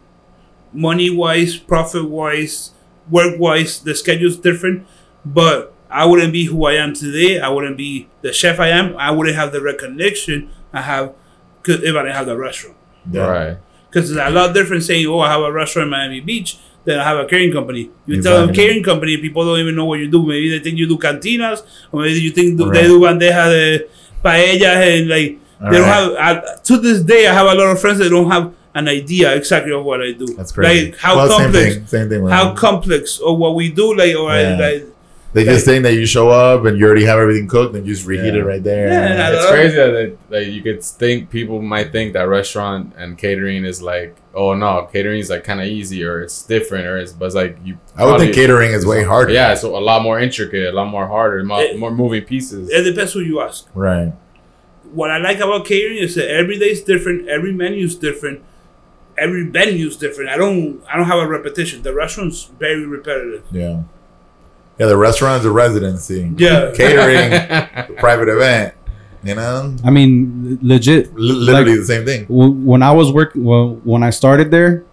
Money wise, profit wise, work wise, the schedule's different. But I wouldn't be who I am today. I wouldn't be the chef I am. I wouldn't have the recognition I have. Cause if I didn't have the restaurant, yeah. Right? Because it's a lot different saying, "Oh, I have a restaurant in Miami Beach," than I have a catering company. You exactly. tell them catering company, people don't even know what you do. Maybe they think you do cantinas, or maybe you think right. they do bandeja de paellas, and like all they right. don't have. I, to this day, I have a lot of friends that don't have an idea exactly of what I do. That's crazy. Like how well, complex, same thing, same thing how complex, or what we do, like or yeah. like. They just like, think that you show up and you already have everything cooked and you just reheat yeah. it right there. Yeah, it's crazy that, that, that you could think people might think that restaurant and catering is like, oh no, catering is like kind of easy or it's different or it's, but it's like you. I would think catering is way harder. Yeah, it's so a lot more intricate, a lot more harder, more, it, more moving pieces. It depends who you ask. Right. What I like about catering is that every day is different, every menu is different, every venue is different. I don't, I don't have a repetition. The restaurant's very repetitive. Yeah. Yeah, the restaurant is a residency. Yeah. Catering, private event, you know? I mean, legit. L- literally like, the same thing. W- when I was working, well, when I started there,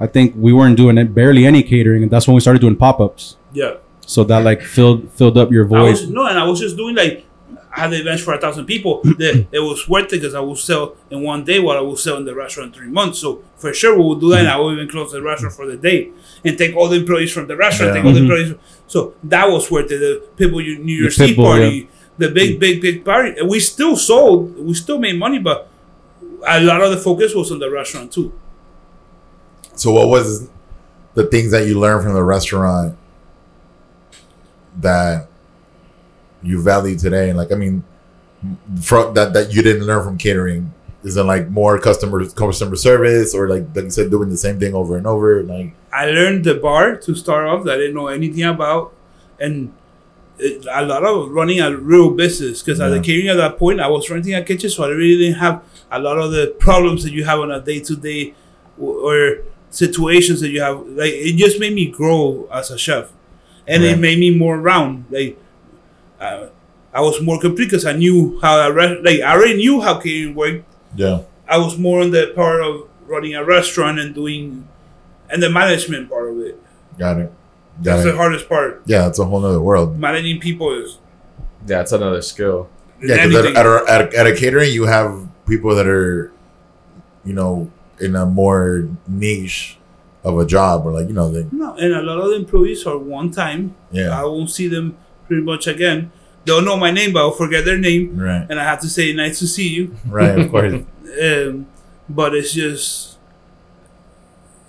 I think we weren't doing it, barely any catering. And that's when we started doing pop-ups. Yeah. So that like filled filled up your void. I was, no, and I was just doing like, I had the events for a thousand people. That it was worth it because I will sell in one day what I will sell in the restaurant in three months. So for sure we will do that, and I will even close the restaurant for the day and take all the employees from the restaurant. Yeah. Take all the employees. So that was worth it. The people you New Year's Eve party, yeah. the big, big, big party. We still sold. We still made money, but a lot of the focus was on the restaurant too. So what was the things that you learned from the restaurant that you value today? Like, I mean, from that that you didn't learn from catering Is it like more customer customer service, or like like you said, doing the same thing over and over? Like I learned the bar to start off that I didn't know anything about, and it, a lot of running a real business because yeah. as a catering at that point, I was renting a kitchen, so I really didn't have a lot of the problems that you have on a day to day or situations that you have. Like it just made me grow as a chef, and yeah. it made me more round. Like. Uh, I was more complete because I knew how I re- like I already knew how catering worked. Yeah, I was more on the part of running a restaurant and doing, and the management part of it. Got it. Got That's it. The hardest part. Yeah, it's a whole other world. Managing people is. Yeah, it's another skill. Yeah, because at, at, at a catering, you have people that are, you know, in a more niche of a job, or like you know they. No, and a lot of the employees are one time. Yeah, I won't see them pretty much again. They'll know my name, but I'll forget their name. Right. And I have to say, nice to see you. Right, of course. um, but it's just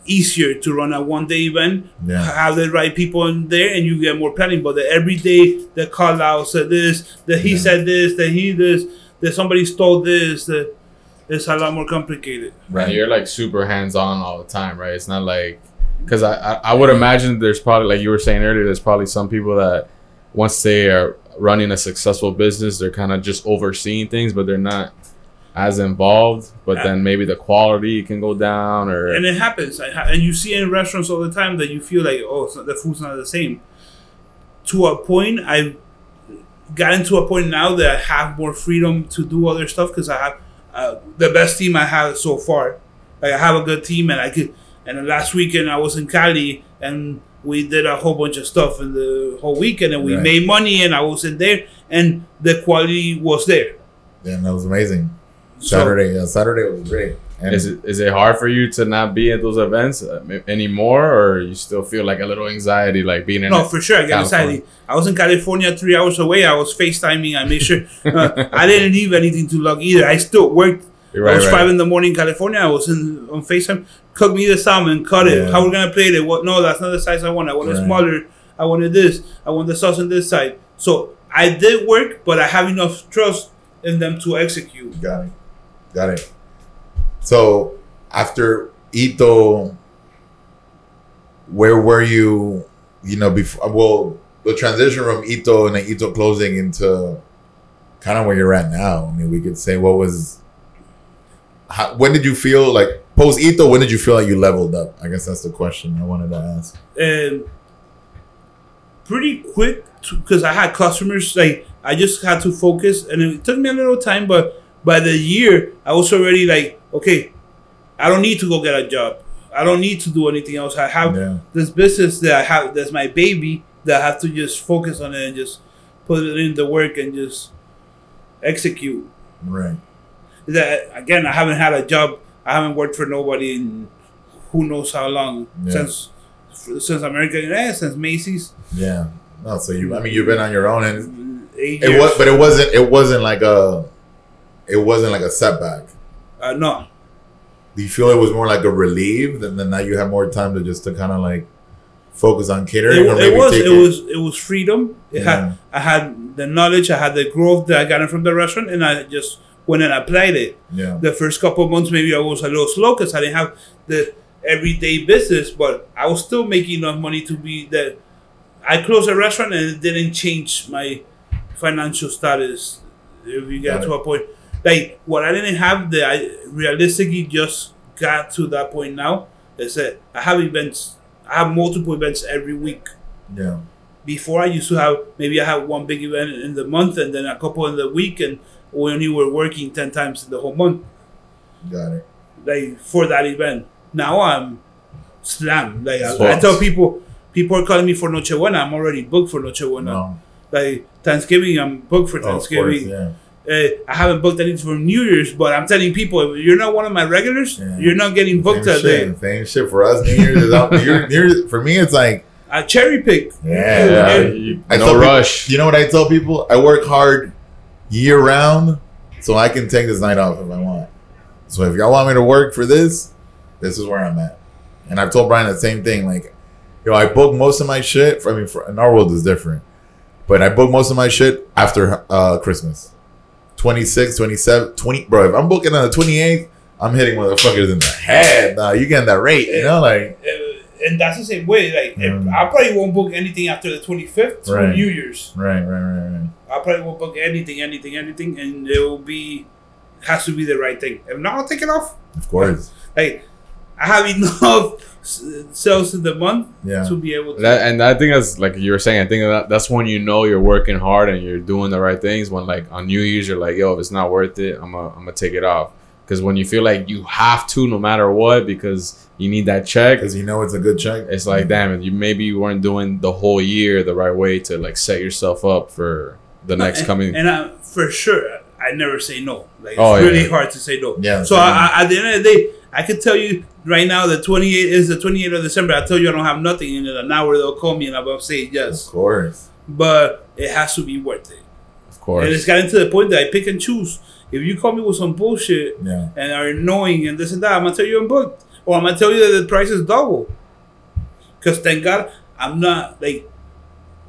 easier to run a one-day event, yeah. have the right people in there, and you get more planning. But the everyday, the call-out said this, the he yeah. said this, the he this, that somebody stole this, the, it's a lot more complicated. Right, and you're like super hands-on all the time, right? It's not like... Because I, I, I would imagine there's probably, like you were saying earlier, there's probably some people that once they are... running a successful business, they're kind of just overseeing things, but they're not as involved. But yeah. then maybe the quality can go down, or and it happens. And you see in restaurants all the time that you feel like, oh, it's not, the food's not the same. To a point, I've gotten to a point now that I have more freedom to do other stuff because I have uh, the best team I have so far. Like I have a good team, and I could. And last weekend I was in Cali and. We did a whole bunch of stuff in the whole weekend, and we right. made money, and I was in there, and the quality was there. Yeah, that was amazing. Saturday, so, yeah, Saturday was great. And is it is it hard for you to not be at those events anymore, or you still feel like a little anxiety, like being in? No, for sure, I got anxiety. I was in California, three hours away. I was FaceTiming. I made sure uh, I didn't leave anything too long either. I still worked. Right, I was right. five in the morning in California. I was in on FaceTime. Cook me the salmon, cut yeah. it. How we're gonna plate it? What? No, that's not the size I want. I want right. it smaller. I wanted this. I want the sauce on this side. So I did work, but I have enough trust in them to execute. Got it. Got it. So after Ito, where were you? You know, before well, the transition from Ito and the Ito closing into kind of where you're at now. I mean, we could say what was. How, when did you feel like post Ito? When did you feel like you leveled up? I guess that's the question I wanted to ask. Um, pretty quick because I had customers. Like I just had to focus, and it took me a little time. But by the year, I was already like, okay, I don't need to go get a job. I don't need to do anything else. I have yeah. this business that I have. That's my baby. That I have to just focus on it and just put it in the work and just execute. Right. That again, I haven't had a job. I haven't worked for nobody in who knows how long yeah. since since America, eh, since Macy's. Yeah, no. So you, I mean, you've been on your own, and Eight it years. was, but it wasn't, it wasn't like a, it wasn't like a setback. Uh, no. Do you feel it was more like a relief, and then now you have more time to just to kind of like focus on catering? It, or maybe it was, take it, it was, it was freedom. It yeah. had, I had the knowledge, I had the growth that I got from the restaurant, and I just. When I applied it, yeah. the first couple of months, maybe I was a little slow because I didn't have the everyday business, but I was still making enough money to be that. I closed a restaurant and it didn't change my financial status. If you get got to it. a point, like what I didn't have, that I realistically just got to that point now. Is that I have events, I have multiple events every week. Yeah. Before I used to have maybe I had one big event in the month and then a couple in the week and. When you were working ten times in the whole month. Got it. Like for that event. Now I'm slammed. Like I, I tell people, people are calling me for Noche Buena. I'm already booked for Noche Buena. No. Like Thanksgiving, I'm booked for Thanksgiving. Oh, of course, yeah. uh, I haven't booked anything for New Year's, but I'm telling people, if you're not one of my regulars, yeah. you're not getting booked that day. Same shit for us. New Year's is out. New Year's, New Year's, for me, it's like. I cherry pick. Yeah. yeah. You, I no rush. People, you know what I tell people? I work hard. Year round, so I can take this night off if I want. So if y'all want me to work for this, this is where I'm at. And I've told Brian the same thing. Like, you know, I book most of my shit. For, I mean, for, in our world is different, but I book most of my shit after uh, Christmas, twenty-six, twenty-seven, twenty Bro, if I'm booking on the twenty-eighth, I'm hitting motherfuckers in the head. Nah, you getting that rate, you know? Like, and that's the same way. Like, mm-hmm. I probably won't book anything after the twenty-fifth for right. New Year's. Right, right, right, right. I probably won't book anything, anything, anything, and it will be, has to be the right thing. If not, I'll take it off. Of course. Like, I have enough sales in the month yeah. to be able to. That, and I think that's, like you were saying, I think that that's when you know you're working hard and you're doing the right things. When, like, on New Year's, you're like, yo, if it's not worth it, I'm going to take it off. Because when you feel like you have to no matter what because you need that check. Because you know it's a good check. It's like, damn it, you maybe you weren't doing the whole year the right way to, like, set yourself up for the no, next and, coming. And I, for sure, I never say no. Like, oh, it's yeah. really hard to say no. Yeah. So I, I, at the end of the day, I could tell you right now the twenty-eighth is the twenty-eighth of December. I tell you I don't have nothing. And in an hour, they'll call me and I'll say yes. Of course. But it has to be worth it. Of course. And it's gotten to the point that I pick and choose. If you call me with some bullshit yeah. and are annoying and this and that, I'm going to tell you I'm booked. Or I'm going to tell you that the price is double. Because thank God, I'm not, like,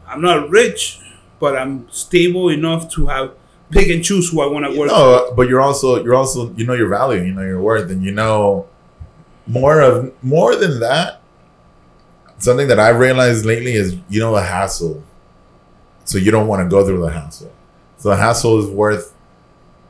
I'm not rich, but I'm stable enough to have pick and choose who I want to work know, with. But you're also, you're also, you know your value, you know your worth, and you know more of, more than that, something that I've realized lately is you know the hassle. So you don't want to go through the hassle. So the hassle is worth,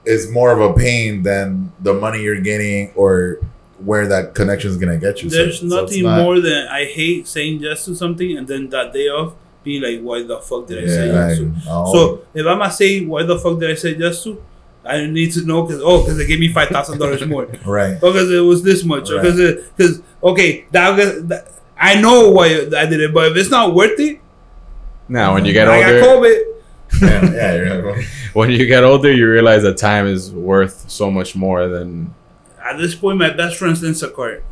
is more of a pain than the money you're getting or where that connection is going to get you. There's so, nothing so not, more than, I hate saying yes to something and then that day off, being like, why the fuck did I yeah, say yes to? Oh. So if I'm going to say, why the fuck did I say yes to? I need to know because, oh, because they gave me five thousand dollars more. Right. Because it was this much. Because, right. okay, that, that I know why I did it, but if it's not worth it. Now, when you get like older. I got COVID. Yeah, yeah, you're right. When you get older, you realize that time is worth so much more than. At this point, my best friend's Instacart.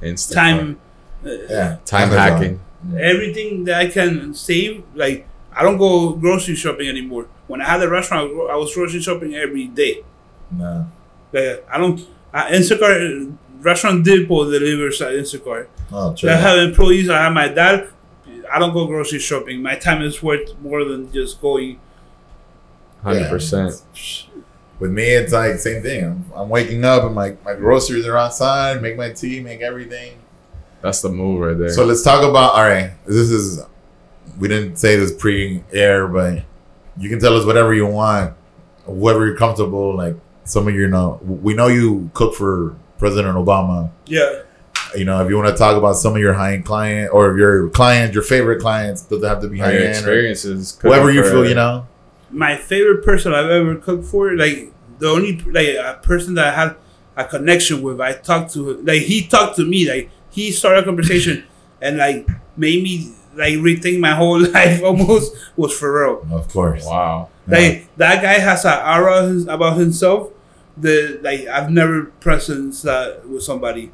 Instacart. Time. Yeah. Time hacking. Everything that I can save, like, I don't go grocery shopping anymore. When I had the restaurant, I was grocery shopping every day. No. Like, I don't, I, Instacart, Restaurant Depot delivers at Instacart. Oh, true. I have employees, I have my dad. I don't go grocery shopping. My time is worth more than just going. one hundred percent. Yeah. With me, it's like same thing. I'm, I'm waking up and my, my groceries are outside, make my tea, make everything. That's the move right there. So let's talk about, all right, this is, we didn't say this pre-air, but you can tell us whatever you want, whatever you're comfortable. Like some of you know, we know you cook for President Obama. Yeah. You know, if you want to talk about some of your high-end client or your clients, your favorite clients, doesn't have to be high-end. Your experiences. Whoever you feel, you know. My favorite person I've ever cooked for, like the only like a person that I had a connection with, I talked to him. Like he talked to me, like he started a conversation and like made me like rethink my whole life almost was Pharrell. Of course. Wow. Like yeah. That guy has an aura about himself that like I've never presenced that with somebody.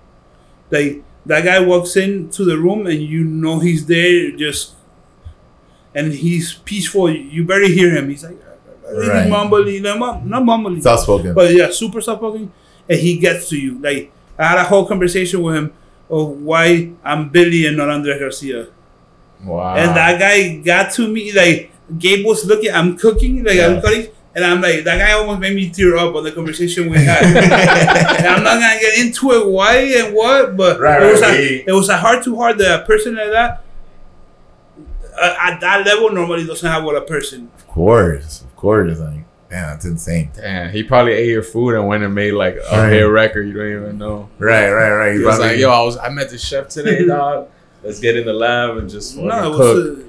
Like, that guy walks into the room and you know he's there just, and he's peaceful. You barely hear him. He's like, right. mumbling, not mumbling. Soft-spoken. But yeah, super soft-spoken. And he gets to you. Like, I had a whole conversation with him of why I'm Billy and not Andre Garcia. Wow. And that guy got to me. Like, Gabe was looking. I'm cooking. Like, yeah. I'm cutting. And I'm like, that guy almost made me tear up on the conversation we had. And I'm not going to get into it, why and what, but right, it, was right, a, he, it was a heart-to-heart that a person like that, uh, at that level, normally doesn't have what a person. Of course. Of course. Like, man, that's insane. Damn, he probably ate your food and went and made, like, a right. hit record you don't even know. Right, right, right. He, he was like, me. yo, I was I met the chef today, dog. Let's get in the lab and just no, cook.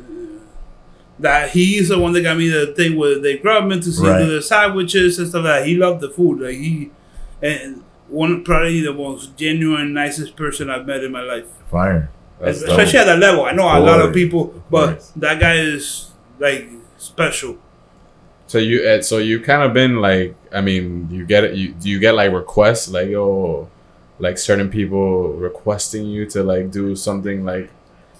That he's the one that got me the thing where they grabbed me to see right. the sandwiches and stuff like that. He loved the food. Like he, and one probably the most genuine, nicest person I've met in my life. Fire. That's especially dope. At that level. I know Boy. a lot of people, but nice. That guy is like special. So you, so you kind of been like, I mean, you get it. You do you get like requests like yo, like certain people requesting you to like do something like,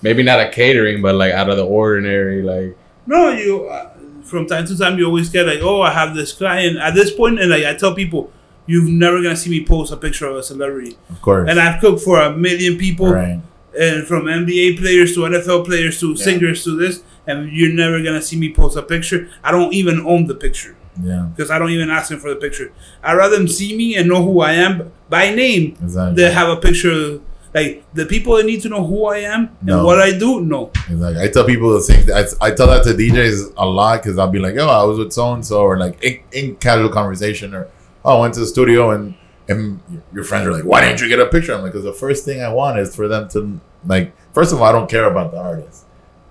maybe not a catering, but like out of the ordinary, like. No, you, uh, from time to time, you always get like, oh, I have this client. At this point, and like I tell people, you're never going to see me post a picture of a celebrity. Of course. And I've cooked for a million people. Right. And from N B A players to N F L players to yeah. singers to this. And you're never going to see me post a picture. I don't even own the picture. Yeah. Because I don't even ask them for the picture. I'd rather them see me and know who I am by name exactly. than have a picture. Like, the people that need to know who I am and no. what I do, no. Exactly. I tell people the same thing. I, I tell that to D Js a lot because I'll be like, oh, I was with so-and-so, or like in, in casual conversation, or oh, I went to the studio and, and your friends are like, why didn't you get a picture? I'm like, because the first thing I want is for them to, like, first of all, I don't care about the artist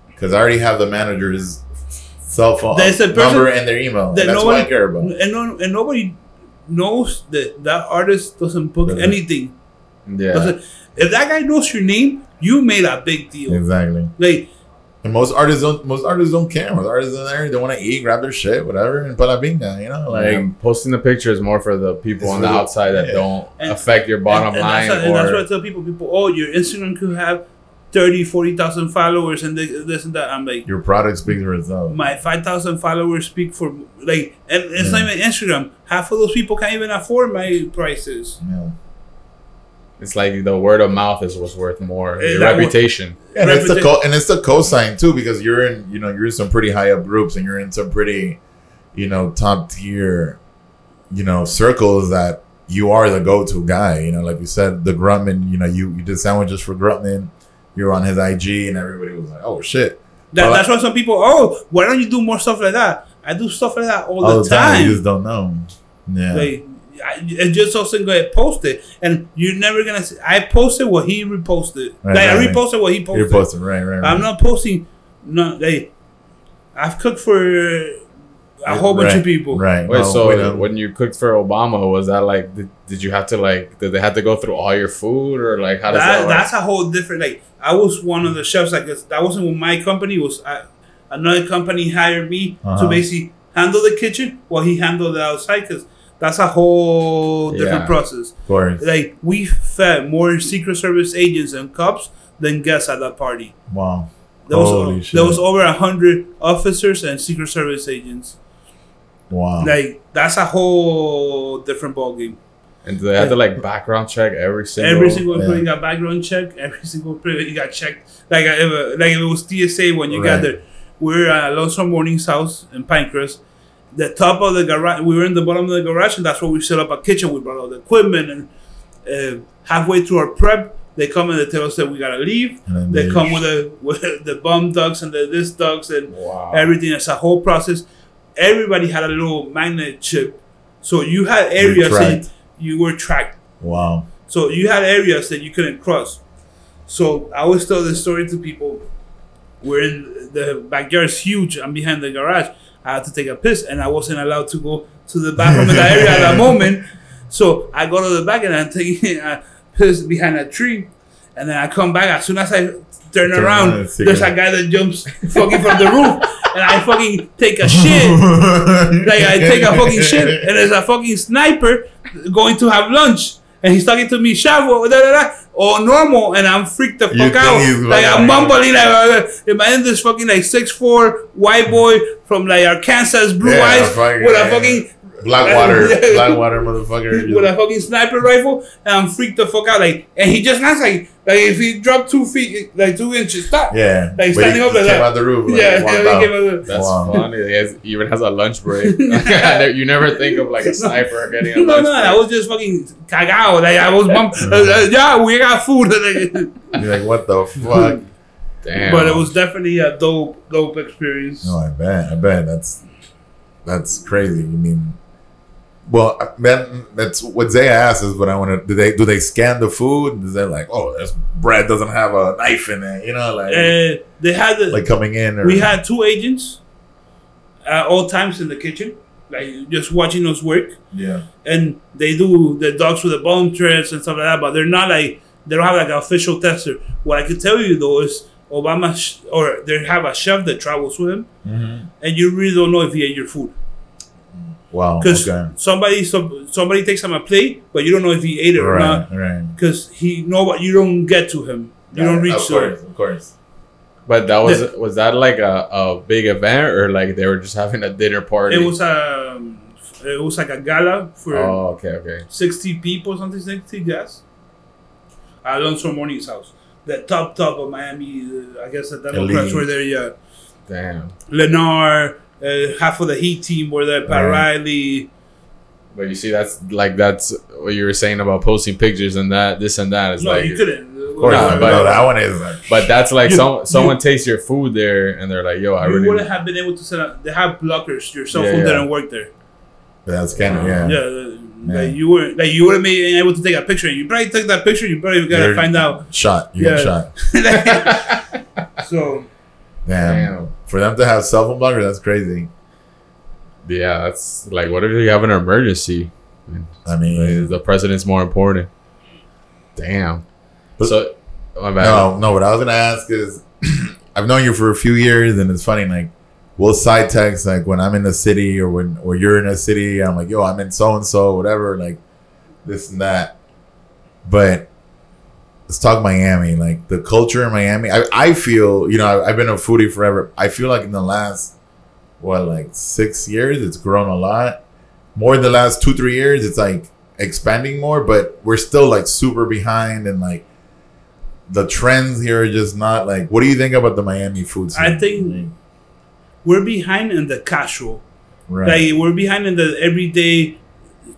because I already have the manager's cell phone number and their email. That and that's nobody, what I care about. And, no, and nobody knows that that artist doesn't book doesn't. anything. Yeah. Doesn't, if that guy knows your name, you made a big deal. Exactly. Like, and most artists don't. Most artists don't care. Most artists in there, they want to eat, grab their shit, whatever, and put a pinga. You know, like yeah, posting the picture is more for the people on the outside that yeah. don't and, affect your bottom and, and line. That's how, or, and that's what I tell people. People, oh, your Instagram could have thirty, forty thousand followers, and this and that. I'm like, your product speaks for itself. My five thousand followers speak for like, and it's yeah. not even Instagram. Half of those people can't even afford my prices. Yeah. It's like the word of mouth is what's worth more. Your reputation. Yeah, and, reputation. It's the co- and it's the cosign too, because you're in, you know, you're in some pretty high up groups and you're in some pretty, you know, top tier, you know, circles that you are the go-to guy. You know, like you said, the Gruntman, you know, you, you did sandwiches for Gruntman. You were on his I G and everybody was like, oh, shit. That, well, that's why some people, oh, why don't you do more stuff like that? I do stuff like that all, all the, the time. time. You just don't know. Yeah. Like, I, it just so single I posted, and you're never gonna see. I posted what he reposted. Right, like right, I reposted right. what he posted. Reposted, right, right, right. I'm not posting. No, like I've cooked for a whole right, bunch of people. Right. Wait, no, so wait, no. when you cooked for Obama, was that like? Did, did you have to like? Did they have to go through all your food, or like how does that? that work? That's a whole different. Like I was one of the chefs. Like that wasn't with my company. It was I, another company hired me uh-huh. to basically handle the kitchen while he handled the outside because. That's a whole different yeah, process. Of course. Like, we fed more Secret Service agents and cops than guests at that party. Wow. There was, Holy shit. There was over one hundred officers and Secret Service agents. Wow. Like, that's a whole different ballgame. And do they have to, like, background check every single... Every single employee yeah. got background checked. Every single employee got checked. Like, if, like if it was T S A when you right. got there. We're at Alonso Morning's house in Pinecrest. The top of the garage, we were in the bottom of the garage, and that's where we set up a kitchen. We brought all the equipment, and uh, halfway through our prep, they come and they tell us that we gotta leave. They, they come with the with the bum ducks and the this ducks and wow. everything. It's a whole process. Everybody had a little magnet chip, so you had areas that you were tracked. Wow! So you had areas that you couldn't cross. So I always tell this story to people. We're in the backyard's huge. I'm behind the garage. I had to take a piss, and I wasn't allowed to go to the bathroom in that area at that moment. So I go to the back, and I'm taking a piss behind a tree. And then I come back. As soon as I turn, turn around, there's a guy that jumps fucking from the roof. And I fucking take a shit. Like, I take a fucking shit, and there's a fucking sniper going to have lunch. And he's talking to me, Shavo, da da da, all normal, and I'm freaked the fuck you out. Like, I'm mumbling, like, imagine this fucking, like, six foot four white boy from, like, Arkansas, blue yeah, eyes, fucking, with a fucking... Blackwater, Blackwater motherfucker. With a fucking sniper rifle, and I'm freaked the fuck out, like, and he just has, like, like, if he dropped two feet, like, two inches, stop. Yeah. Like, standing up like that. Came out the roof. Like, yeah, yeah he came out the That's wow. funny. He, has, he even has a lunch break. You never think of, like, a sniper getting a no, lunch no, break. No, no, I was just fucking cagao. Like, I was bummed. Like, yeah, we got food. You're like, what the fuck? Damn. But it was definitely a dope, dope experience. No, I bet. I bet. That's, that's crazy. I mean... Well, then that's what Zaya asked is what I want to do. They do they scan the food? Is they like, oh, this bread doesn't have a knife in it, you know? Like uh, they had the, like coming in. Or, we had two agents at all times in the kitchen, like just watching us work. Yeah, and they do the dogs with the bone threads and stuff like that, but they're not like they don't have like an official tester. What I can tell you though is Obama sh- or they have a chef that travels with him, mm-hmm. and you really don't know if he ate your food. Wow. Because okay. somebody some, somebody takes him a plate, but you don't know if he ate it right, or not. Right. Because he know what you don't get to him. You yeah, don't reach to him. Of course. But that was the, was that like a, a big event or like they were just having a dinner party? It was a it was like a gala for oh, okay, okay. sixty people, something sixty guests. At Alonso Morning's house, the top top of Miami. I guess at that place were there. Yeah. Damn. Lennar. uh, half of the Heat team were there, Pat right. Riley. But you see, that's like that's what you were saying about posting pictures and that, this and that. It's no, like, you didn't. Or no, no, but, no, that one is. Like, but that's like you, some, someone you, tastes your food there and they're like, yo, I you really. You wouldn't have been able to set up. They have blockers. Your cell yeah, phone yeah. didn't work there. But that's kind of, yeah. Yeah. Yeah. Like you were like you wouldn't be able to take a picture. You probably took that picture. You probably gotta You're find out. Shot. You yeah. got shot. So, damn. damn. For them to have cell phone blockers, that's crazy. Yeah, that's like, what if you have an emergency? I mean, like, the president's more important. Damn. So, my bad. No, no. What I was gonna ask is, I've known you for a few years, and it's funny, like. We'll side text like when I'm in the city or when or you're in a city. I'm like, yo, I'm in so and so, whatever, like this and that. But let's talk Miami, like the culture in Miami. I, I feel, you know, I've been a foodie forever. I feel like in the last, what, like six years, it's grown a lot. More in the last two, three years, it's like expanding more, but we're still like super behind and like. The trends here are just not like. What do you think about the Miami food scene? I think. We're behind in the casual. Right. Like, we're behind in the everyday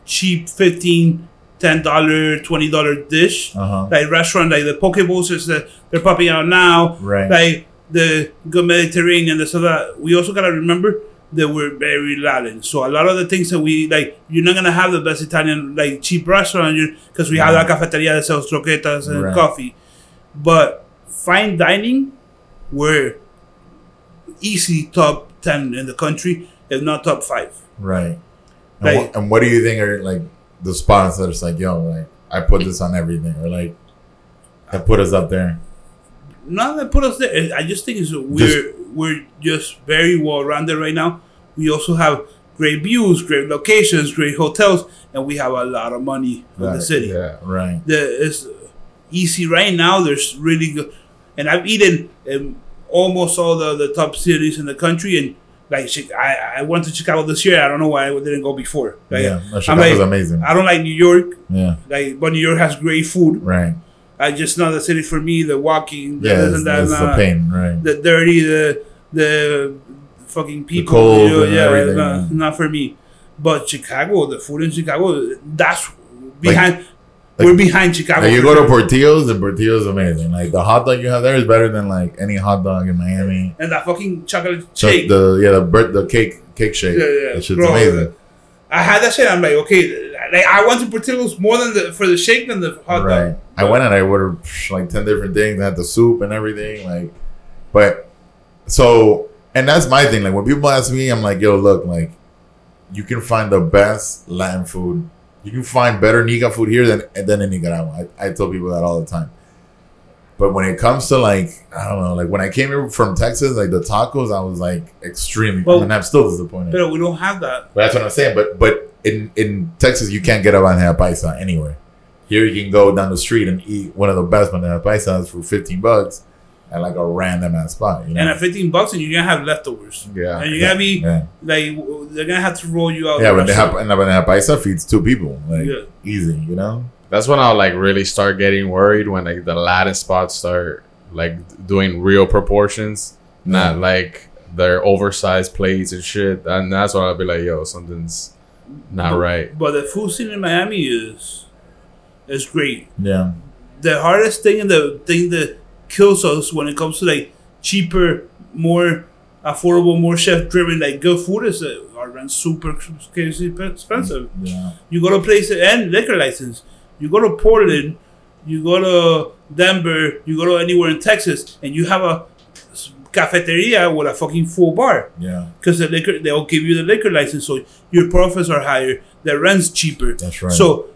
cheap fifteen dollars, ten dollars, twenty dollars dish. Uh-huh. Like restaurant, like the poke bowls, is the, they're popping out now. Right. Like the good Mediterranean, the stuff that we also got to remember that we're very Latin. So a lot of the things that we, like, you're not going to have the best Italian, like, cheap restaurant because we right. have La Cafeteria that sells croquetas and right. coffee. But fine dining, we're... easy top ten in the country, if not top five. Right. And, like, what, and what do you think are like the spots that are like, yo, like I put this on everything, or like that put us up there? Not that put us there. I just think it's we're just, we're just very well rounded right now. We also have great views, great locations, great hotels, and we have a lot of money for right, the city. Yeah, right. The, it's easy right now. There's really good, and I've eaten. Um, almost all the, the top cities in the country, and like I, I went to Chicago this year. I don't know why I didn't go before. Like, yeah, Chicago's I'm like, amazing. I don't like New York. Yeah, like but New York has great food. Right. I just know the city for me. The walking, the yeah, this and that, it's uh, the pain, right? The dirty, the the fucking people. The cold, you know, and yeah, everything, not, yeah, not for me. But Chicago, the food in Chicago, that's behind. Like, Like, we're behind Chicago. Like you go to Portillo's, and Portillo's is amazing. Like the hot dog you have there is better than like any hot dog in Miami. And that fucking chocolate shake. The, the yeah, the bird, the cake cake shake. Yeah, yeah, that shit's bro, amazing. I had that shit. I'm like, okay, like I went to Portillo's more than the for the shake than the hot right. dog. I went and I ordered like ten different things. I had the soup and everything. Like, but so and that's my thing. Like when people ask me, I'm like, yo, look, like you can find the best Latin food. You can find better Nica food here than than in Nicaragua. I, I tell people that all the time. But when it comes to like, I don't know, like when I came here from Texas, like the tacos, I was like extremely, well, and I'm still disappointed. But we don't have that. But that's what I'm saying. But but in, in Texas, you can't get a bandeja paisa anywhere. Here you can go down the street and eat one of the best bandeja paisas for fifteen bucks at like a random ass spot. You know? And at fifteen bucks, and you're going to have leftovers. Yeah. And you're yeah, going to be, yeah. like, they're going to have to roll you out. Yeah, but they have, and the bandeja paisa feeds two people. Like, yeah. easy, you know? That's when I'll, like, really start getting worried when, like, the Latin spots start, like, doing real proportions, mm-hmm. not, like, their oversized plates and shit. And that's when I'll be like, yo, something's not but, right. But the food scene in Miami is, is great. Yeah. The hardest thing and the thing that kills us when it comes to like cheaper, more affordable, more chef driven, like good food is uh, super expensive. Yeah. You go to places and liquor license. You go to Portland, you go to Denver, you go to anywhere in Texas, and you have a cafeteria with a fucking full bar. Yeah, because the liquor they'll give you the liquor license, so your profits are higher, the rent's cheaper. That's right. So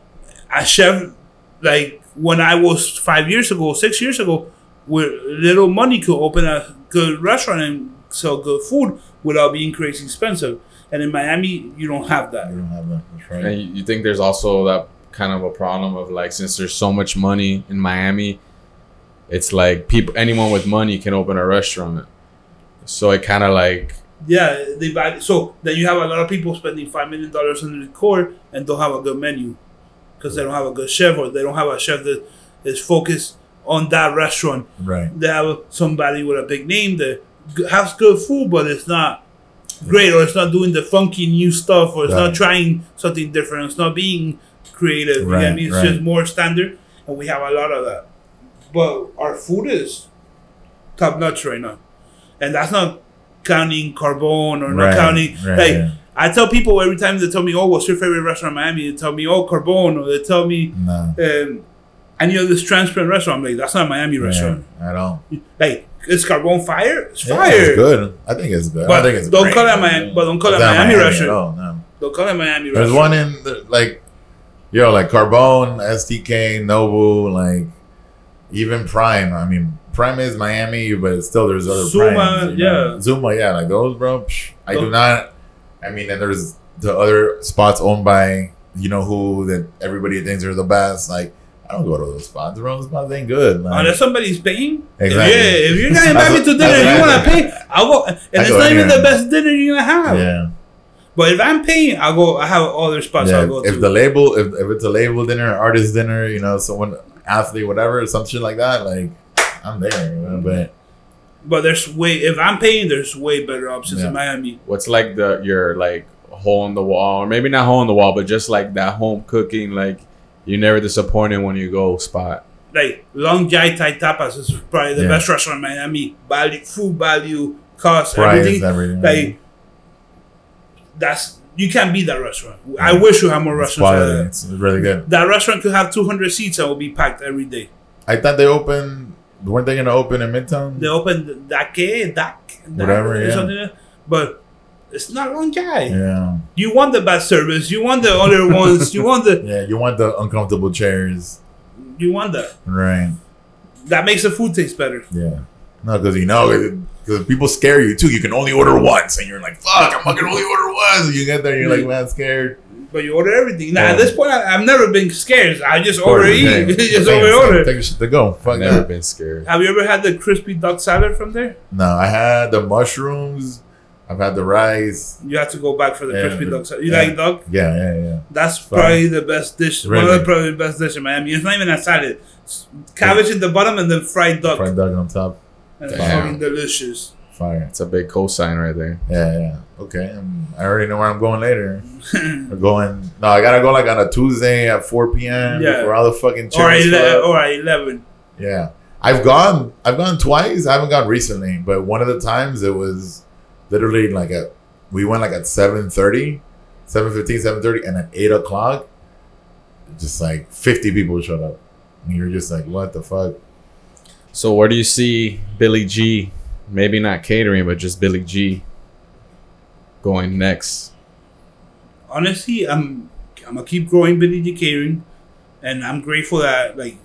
a chef like when I was five years ago, six years ago. With little money could open a good restaurant and sell good food without being crazy expensive. And in Miami, you don't have that. You don't have that. That's right. And you think there's also that kind of a problem of like, since there's so much money in Miami, it's like people, anyone with money can open a restaurant. So it kind of like... Yeah. they buy, So then you have a lot of people spending five million dollars on the decor and don't have a good menu because they don't have a good chef or they don't have a chef that is focused on that restaurant, right? They have somebody with a big name that has good food, but it's not great, or it's not doing the funky new stuff, or it's right. not trying something different, it's not being creative. Right, you know what I mean? It's right. just more standard, and we have a lot of that. But our food is top notch right now, and that's not counting Carbone or right, not counting right, like yeah. I tell people every time they tell me, "Oh, what's your favorite restaurant in Miami?" They tell me, "Oh, Carbone," or they tell me, no. um, "Any of this transparent restaurant?" I'm like, "That's not a Miami yeah, restaurant at all." Like, is Carbone fire? It's yeah, fire. It's good. I think it's good. But I think it's don't call it Miami. But don't call it Miami, Miami restaurant. At all, no. Don't call it Miami There's restaurant. There's one in the, like, yo, like Carbone, S T K, Nobu, like even Prime. I mean. Prime is Miami, but still there's other Zuma, Primes, you know? yeah. Zuma, yeah, like those, bro. Psh, I do not. I mean, and there's the other spots owned by you know who that everybody thinks are the best. Like, I don't go to those spots, bro. Those spots ain't good. Like, unless somebody's paying. Exactly. Yeah, if you're not invited to dinner, and you want to pay. I'll go, and I it's go not even the best dinner you're gonna have. Yeah. But if I'm paying, I'll go. I have other spots yeah, I'll go if to. If the label, if, if it's a label dinner, artist dinner, you know, someone athlete, whatever, some shit like that, like. I'm there, you know, but but there's way if I'm paying, there's way better options yeah. in Miami. What's like the your like hole in the wall, or maybe not hole in the wall, but just like that home cooking, like you're never disappointed when you go spot. Like Long Jai Thai Tapas is probably the yeah. best restaurant in Miami. Value, food value, cost, price, everything. everything. Like that's you can't beat that restaurant. Yeah. I wish you had more it's restaurants. Quality. Like that. It's really good. That restaurant could have two hundred seats and will be packed every day. I thought they opened. Weren't they gonna open in Midtown? They opened Dake, Dak, whatever, yeah. Something, but it's not Long Jai. Yeah. You want the bad service. You want the other ones. You want the yeah. You want the uncomfortable chairs. You want that, right? That makes the food taste better. Yeah. No, because you know, because people scare you too. You can only order once, and you're like, "Fuck, I'm fucking only order once." And you get there, you're yeah. like, "Man, scared." But you order everything. Now yeah. at this point, I, I've never been scared. I just order eat. just over order. Take shit to go. Fuck I've never that. been scared. Have you ever had the crispy duck salad from there? No, I had the mushrooms. I've had the rice. You have to go back for the yeah, crispy duck salad. You yeah. like duck? Yeah, yeah, yeah. That's Fun. probably the best dish. Really? One of the probably best dish in Miami. It's not even a salad. It's cabbage yeah. in the bottom and then fried duck. Fried duck on top. And it's fucking delicious. Fire. It's a big cosign right there. Yeah, yeah. Okay. I'm, I already know where I'm going later. I'm going. No, I gotta go like on a Tuesday at four p.m. Yeah. Before all the fucking chips. Or eleven. Yeah. I've gone. I've gone twice. I haven't gone recently, but one of the times it was literally like a. We went like at seven thirty, seven fifteen, seven thirty, and at eight o'clock, just like fifty people showed up. And you're just like, what the fuck? So where do you see Billy G? Maybe not catering, but just Billy G going next. Honestly, I'm I'm gonna keep growing Billy G catering, and I'm grateful that like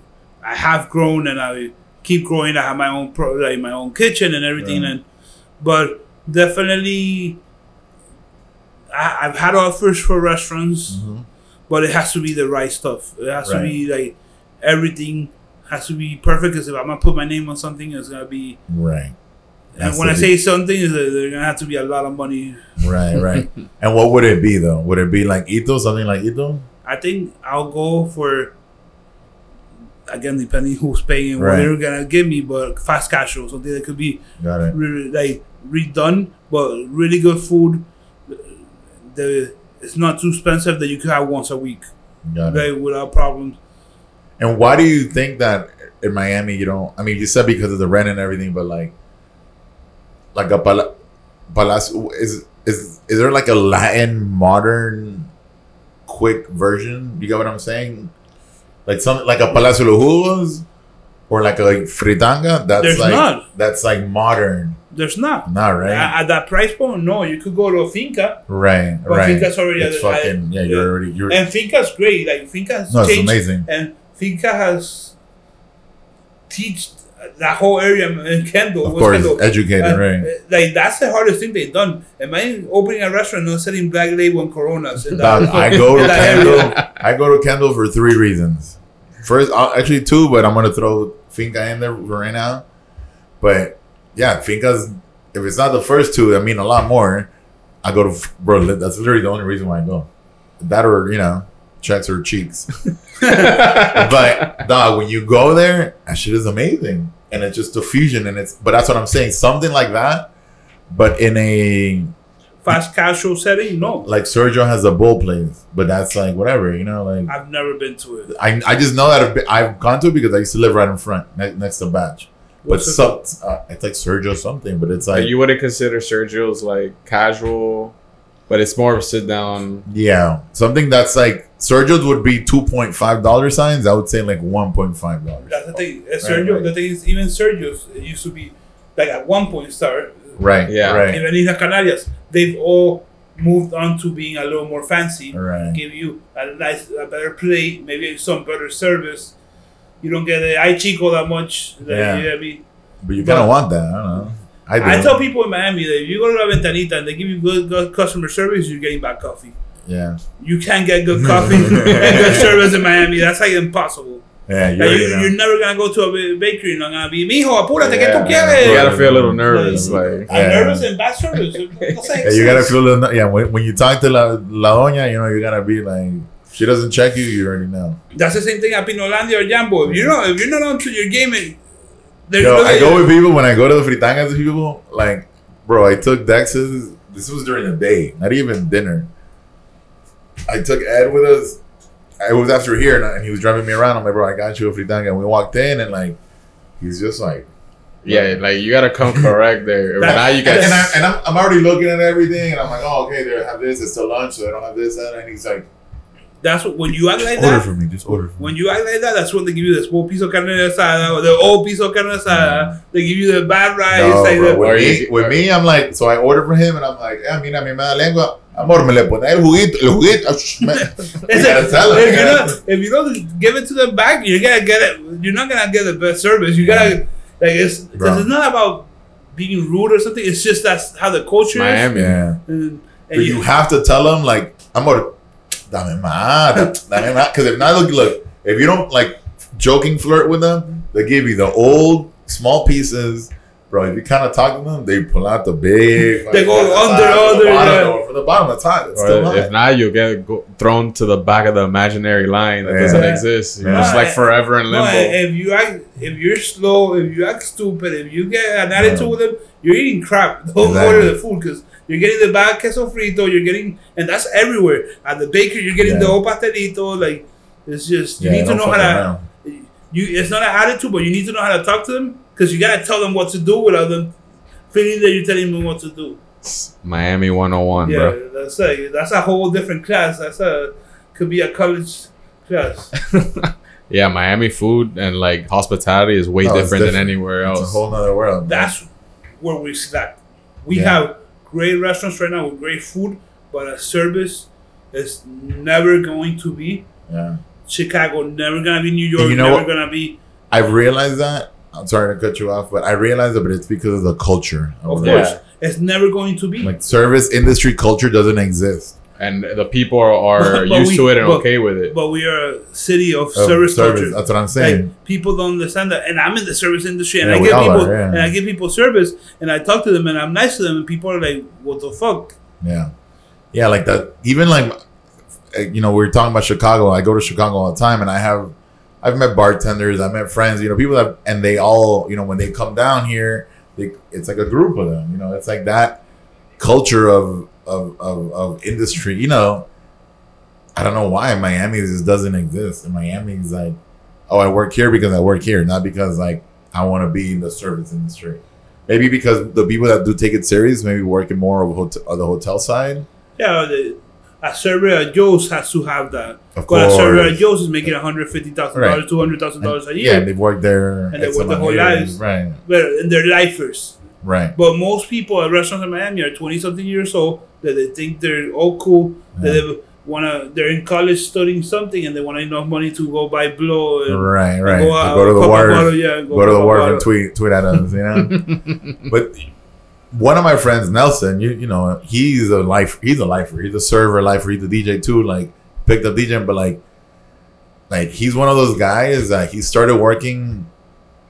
I have grown and I keep growing. I have my own pro, like my own kitchen and everything, yeah. and but definitely I, I've had offers for restaurants, mm-hmm. but it has to be the right stuff. It has right. to be like everything has to be perfect. Because if I'm gonna put my name on something, it's gonna be right. And That's when I say something, there's gonna have to be a lot of money. Right, right. And what would it be though? Would it be like Ito, something like Ito? I think I'll go for again, depending who's paying right. what they're gonna give me, but fast casual, something that could be Got it. Re- like redone, but really good food. The it's not too expensive that you could have once a week, Got right? It. Without problems. And why do you think that in Miami you don't? I mean, you said because of the rent and everything, but like. Like a pala- palacio is is is there like a Latin modern quick version? You get what I'm saying? Like some like a Palacio de los Jugos or like a like fritanga. That's There's like not. That's like modern. There's not. Not right at, at that price point. No, you could go to a Finca. Right, but right. Finca's already it's other, fucking I, yeah. You're already you're and Finca's great. Like Finca's no, it's changed, amazing. And Finca has teached. That whole area in Kendall, of course, Kendall. educated, uh, right? Like that's the hardest thing they've done. Am I opening a restaurant and not selling Black Label and Coronas? And that, I go to Kendall. I go to Kendall for three reasons. First, I'll, actually two, but I'm gonna throw Finca in there right now. But yeah, Finca's. If it's not the first two, I mean a lot more. I go to bro. That's literally the only reason why I go. That or you know. Checks or cheeks, but dog, when you go there, that shit is amazing, and it's just a fusion, and it's. But that's what I'm saying, something like that, but in a fast casual setting, no. Like Sergio has a bowl place, but that's like whatever, you know. Like I've never been to it. I I just know that I've, been, I've gone to it because I used to live right in front, ne- next to Batch. What's but so, it? Uh, it's like Sergio something, but it's like, like you wouldn't consider Sergio's like casual, but it's more of a sit down. Yeah, something that's like Sergio's would be two point five dollar signs. I would say like one point five dollars. That's the thing, uh, Sergio. Right, right. The thing is, even Sergio's it used to be like at one point star. Right. Yeah. Right. Even in the Canarias, they've all moved on to being a little more fancy. Right. Give you a nice, a better plate, maybe some better service. You don't get the ay chico that much. That, yeah. You know what I mean? But you kind of want that. I don't know. I, do. I tell people in Miami that if you go to La Ventanita and they give you good, good customer service, you're getting bad coffee. Yeah. You can't get good coffee and good service in Miami. That's like impossible. Yeah, you're, you, you're never going to go to a bakery and I'm going to be, mijo, apúrate, yeah, que tú quieres. You got to feel a little nervous. Like, like, I'm yeah. nervous and bad service. Yeah, you got to feel a little, yeah, when, when you talk to La, la Doña, you know, you're going to be like, she doesn't check you, you already know. That's the same thing at Pinolandia or Jambo. If, you know, if you're not onto your game, and yo, I go with people, when I go to the fritangas with people, like, bro, I took Dex's, this was during the day, not even dinner. I took Ed with us. I was after here, and, I, and he was driving me around. I'm like, bro, I got you a fritanga. And we walked in, and like, he's just like, yeah, like you gotta come correct there. Now you guys, and, and, I, and I'm, I'm already looking at everything, and I'm like, oh, okay, they have this. It's to lunch, so I don't have this. That. And he's like, that's what, when you act like order that. Order for me, just order. For when me. You act like that, that's when they give you the small piece of carne asada, or the old piece of carne asada. Yeah. They give you the bad rice. No, like bro, the, with, me, you, with me, I'm like, so I order for him, and I'm like, yeah, mira, mi mala lengua. Amor, me le pone el juguito, el juguito. If you don't give it to them back, you're gonna get it. You're not gonna get the best service. You gotta, yeah. like, it's, it's not about being rude or something. It's just that's how the culture Miami. Is. Miami, yeah. And, and you, you have to tell them like, amor. Dame más, dame más. Because if not, look, look, if you don't like joking flirt with them, they give you the old small pieces. Bro, if you kind of talk to them, they pull out the big. Like, they go under, under. The bottom, yeah. From the bottom, it's hot. It's still hot. If not, you'll get go- thrown to the back of the imaginary line that yeah. doesn't exist. You're no, just like forever in limbo. No, if, you act, if you're slow, if you act stupid, if you get an attitude yeah. with them, you're eating crap. Don't exactly. order the food because you're getting the bad queso frito, you're getting, and that's everywhere. At the bakery, you're getting yeah. the old pastelito. Like, it's just, you yeah, need to know how to, around. you. It's not an attitude, but you need to know how to talk to them because you got to tell them what to do without them feeling that you're telling them what to do. Miami one oh one, yeah, bro. That's a, that's a whole different class. That's a, could be a college class. Yeah, Miami food and like hospitality is way no, different, different than anywhere else. It's a whole nother world. That's where we slack. We yeah. have great restaurants right now with great food, but a service is never going to be yeah. Chicago, never going to be New York, you know never going to be. I've realized that. I'm sorry to cut you off, but I realized that, but it's because of the culture. Of there. Course. It's never going to be. Like service industry culture doesn't exist. And the people are, are used we, to it and but, okay with it. But we are a city of, of service, service culture. That's what I'm saying. Like, people don't understand that. And I'm in the service industry, and yeah, I give people are, yeah. and I give people service, and I talk to them, and I'm nice to them, and people are like, "What the fuck?" Yeah, yeah, like that. Even like, you know, we were talking about Chicago. I go to Chicago all the time, and I have, I've met bartenders, I met friends, you know, people that, and they all, you know, when they come down here, they, it's like a group of them. You know, it's like that culture of. Of, of of industry, you know, I don't know why Miami just doesn't exist. And Miami is like, oh, I work here because I work here, not because like I want to be in the service industry. Maybe because the people that do take it serious, maybe working more of hotel, the hotel side. Yeah, the, a server at Joe's has to have that. Of course, but a server at Joe's is making one hundred fifty thousand dollars, two hundred thousand dollars a year. Yeah, and they've worked there and they work their whole lives, right? Well, and they're lifers. Right. But most people at restaurants in Miami are twenty-something years old, that they think they're all cool, yeah. that they wanna, they're in college studying something, and they want enough money to go buy blow. And, right, and right. Go, out, go to the water. Bottle, yeah, go, go to the water and tweet, tweet at us, you know. But one of my friends, Nelson, you you know, he's a life, he's a lifer, he's a server lifer, he's a D J too. Like picked up DJing, but like, like he's one of those guys that he started working,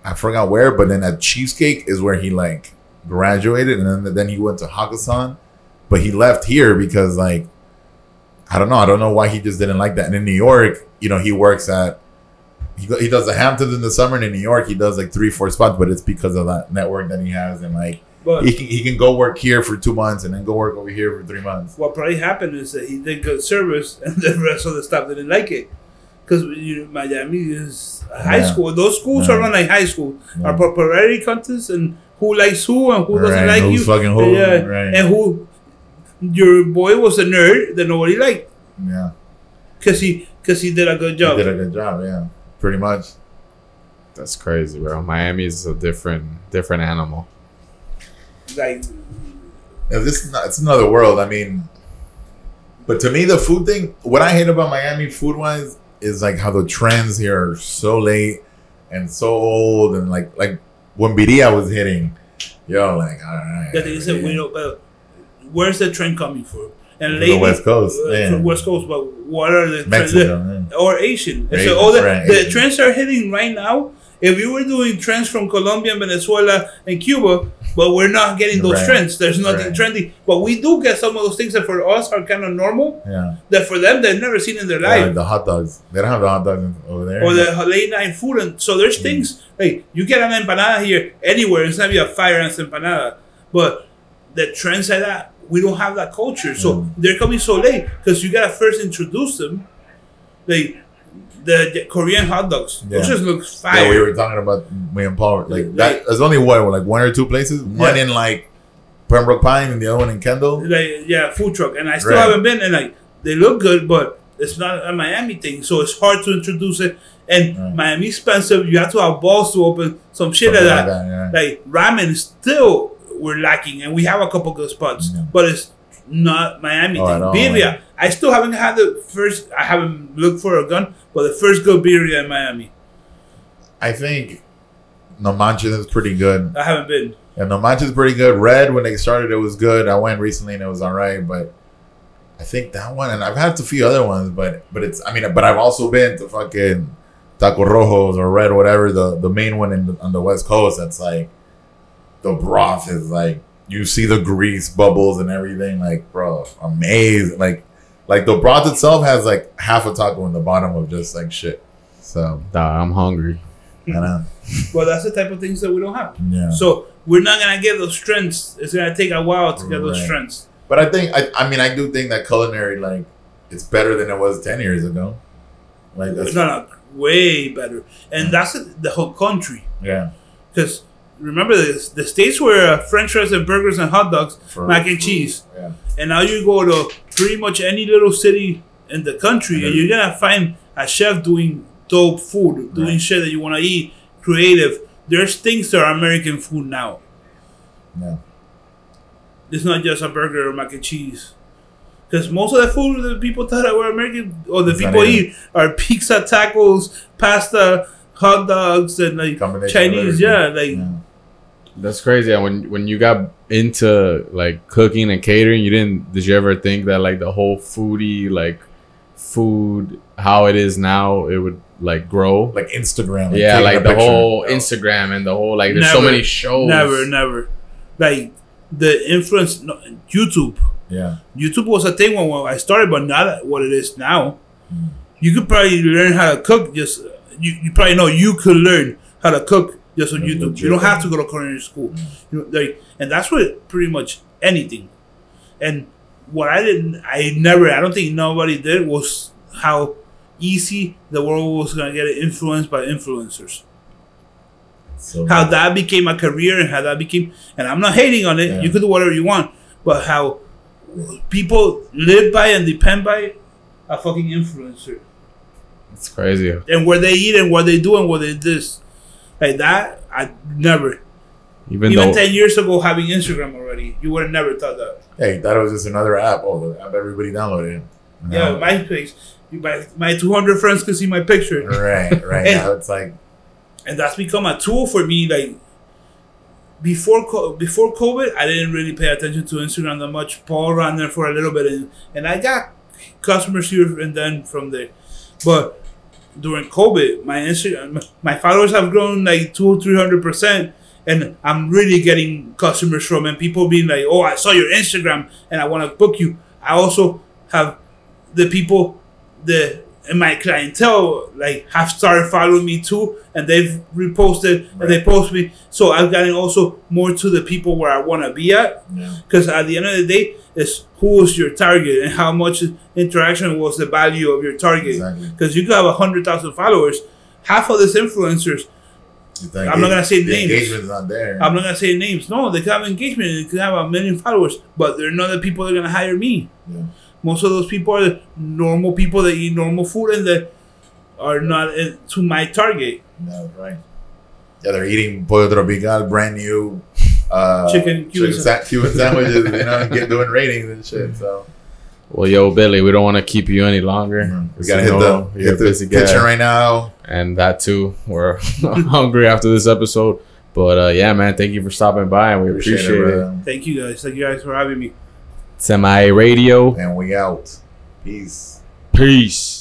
I forgot where, but then at Cheesecake is where he like. Graduated and then, then he went to Hakkasan, but he left here because like I don't know I don't know why he just didn't like that. And in New York, you know, he works at he, he does the Hamptons in the summer, and in New York he does like three four spots, but it's because of that network that he has and like But he can, he can go work here for two months and then go work over here for three months. What probably happened is that he did good service and the rest of the staff didn't like it. Because you know, Miami is a high yeah. school. Those schools yeah. are run like high school. Yeah. Our popularity contests and who likes who and who right. doesn't like Who's you. Fucking who. Yeah. Right. And who, your boy was a nerd that nobody liked. Yeah. Because he, cause he did a good job. He did a good job, yeah. Pretty much. That's crazy, bro. Miami is a different different animal. Like, yeah, this is not, it's another world. I mean, but to me, the food thing, what I hate about Miami food wise is like how the trends here are so late and so old, and like like when Birria was hitting, yo, like all right. That is it. We know, uh, where's the trend coming from? And from lady, the West Coast, uh, yeah. From West Coast, but what are the Mexico, trends? Yeah. Or Asian? Asian so all the, right, the Asian. Trends are hitting right now. If you were doing trends from Colombia, Venezuela, and Cuba, but we're not getting those right. trends. There's nothing right. trendy. But we do get some of those things that for us are kind of normal. Yeah. That for them, they've never seen in their life. Yeah, the hot dogs. They don't have the hot dogs over there. Or the late night food. And so there's mm. things, like you get an empanada here anywhere. It's not be a fire-ass empanada. But the trends like that, we don't have that culture. So mm. they're coming so late because you got to first introduce them. Like, The, the Korean hot dogs, yeah. which just looks fire. Yeah, we were talking about me and Paul. Like, like that, there's only what, like one or two places. One yeah. in like Pembroke Pines and the other one in Kendall. Like, yeah, food truck. And I still right. haven't been. And like, they look good, but it's not a Miami thing, so it's hard to introduce it. And right. Miami expensive. You have to have balls to open some shit like that. Like, that, yeah. like ramen, still we're lacking, and we have a couple good spots, yeah. but it's not Miami oh, thing. Birria. Like, I still haven't had the first. I haven't looked for a gun. But the first good birria in Miami. I think No Mancha is pretty good. I haven't been. And No Mancha is pretty good. Red, when they started, it was good. I went recently and it was all right. But I think that one, and I've had a few other ones, but but it's, I mean, but I've also been to fucking Taco Rojos or Red, whatever, the, the main one in the, on the West Coast. That's like, the broth is like, you see the grease bubbles and everything. Like, bro, amazing. Like, Like, the broth itself has, like, half a taco in the bottom of just, like, shit. So, nah, I'm hungry. I know. Well, that's the type of things that we don't have. Yeah. So, we're not going to get those trends. It's going to take a while to get right. those trends. But I think, I, I mean, I do think that culinary, like, it's better than it was ten years ago. Like, that's... It's not a, way better. And that's the whole country. Yeah. Because... Remember this, the states were uh, French fries and burgers and hot dogs, for mac and food, cheese. Yeah. And now you go to pretty much any little city in the country mm-hmm. and you're going to find a chef doing dope food, doing right. shit that you want to eat, creative. There's things that are American food now. Yeah. It's not just a burger or mac and chease. Because most of the food that people thought that were American or the it's people eat are pizza, tacos, pasta, hot dogs, and like Chinese. Yeah, like... Yeah. That's crazy. And when when you got into like cooking and catering, you didn't did you ever think that like the whole foodie like food how it is now it would like grow like Instagram? Like, yeah, like the whole Instagram and the whole like there's never, so many shows. Never, never, like the influence. No, YouTube. Yeah, YouTube was a thing when I started, but not what it is now. Mm. You could probably learn how to cook. Just you, you probably know you could learn how to cook. Just on YouTube. You don't have to go to culinary school. Mm-hmm. You know, like, and that's what pretty much anything. And what I didn't, I never, I don't think nobody did was how easy the world was going to get influenced by influencers. So, how that became a career and how that became, and I'm not hating on it. Yeah. You could do whatever you want. But how people live by and depend by a fucking influencer. It's crazy. And where they eat and what they do and what they this. Like that, I never. Even, Even though, ten years ago, having Instagram already, you would have never thought that. Hey, you thought it was just another app. Oh, the app everybody downloaded. No. Yeah, MySpace. My, my two hundred friends could see my picture. Right, right. And, now it's like... And that's become a tool for me. Like, before before COVID, I didn't really pay attention to Instagram that much. Paul ran there for a little bit, and, and I got customers here and then from there. But... During COVID, my Instagram, my followers have grown like two, three hundred percent, and I'm really getting customers from and people being like, "Oh, I saw your Instagram, and I want to book you." I also have the people, the and my clientele like have started following me too, and they've reposted right. and they post me. So I've gotten also more to the people where I want to be at, because yeah. at the end of the day, it's who is your target and how much interaction was the value of your target. Because exactly. you could have a hundred thousand followers, half of these influencers. I'm engage, not gonna say the names. Engagement's not there. I'm not gonna say names. No, they could have engagement. They could have a million followers, but they're not the people that are gonna hire me. Yeah. Most of those people are normal people that eat normal food and that are not to my target. Yeah, right. Yeah, they're eating pollo tropical, brand new uh, chicken, Cuban, chicken sa- Cuban sandwiches, you know, get doing ratings and shit. So, well, yo, Billy, we don't want to keep you any longer. Mm-hmm. We gotta hit the, hit the kitchen right now, and that too. We're hungry after this episode, but uh, yeah, man, thank you for stopping by, and we appreciate, appreciate it. it. Thank you guys. Thank you guys for having me. It's M I A Radio. And we out. Peace. Peace.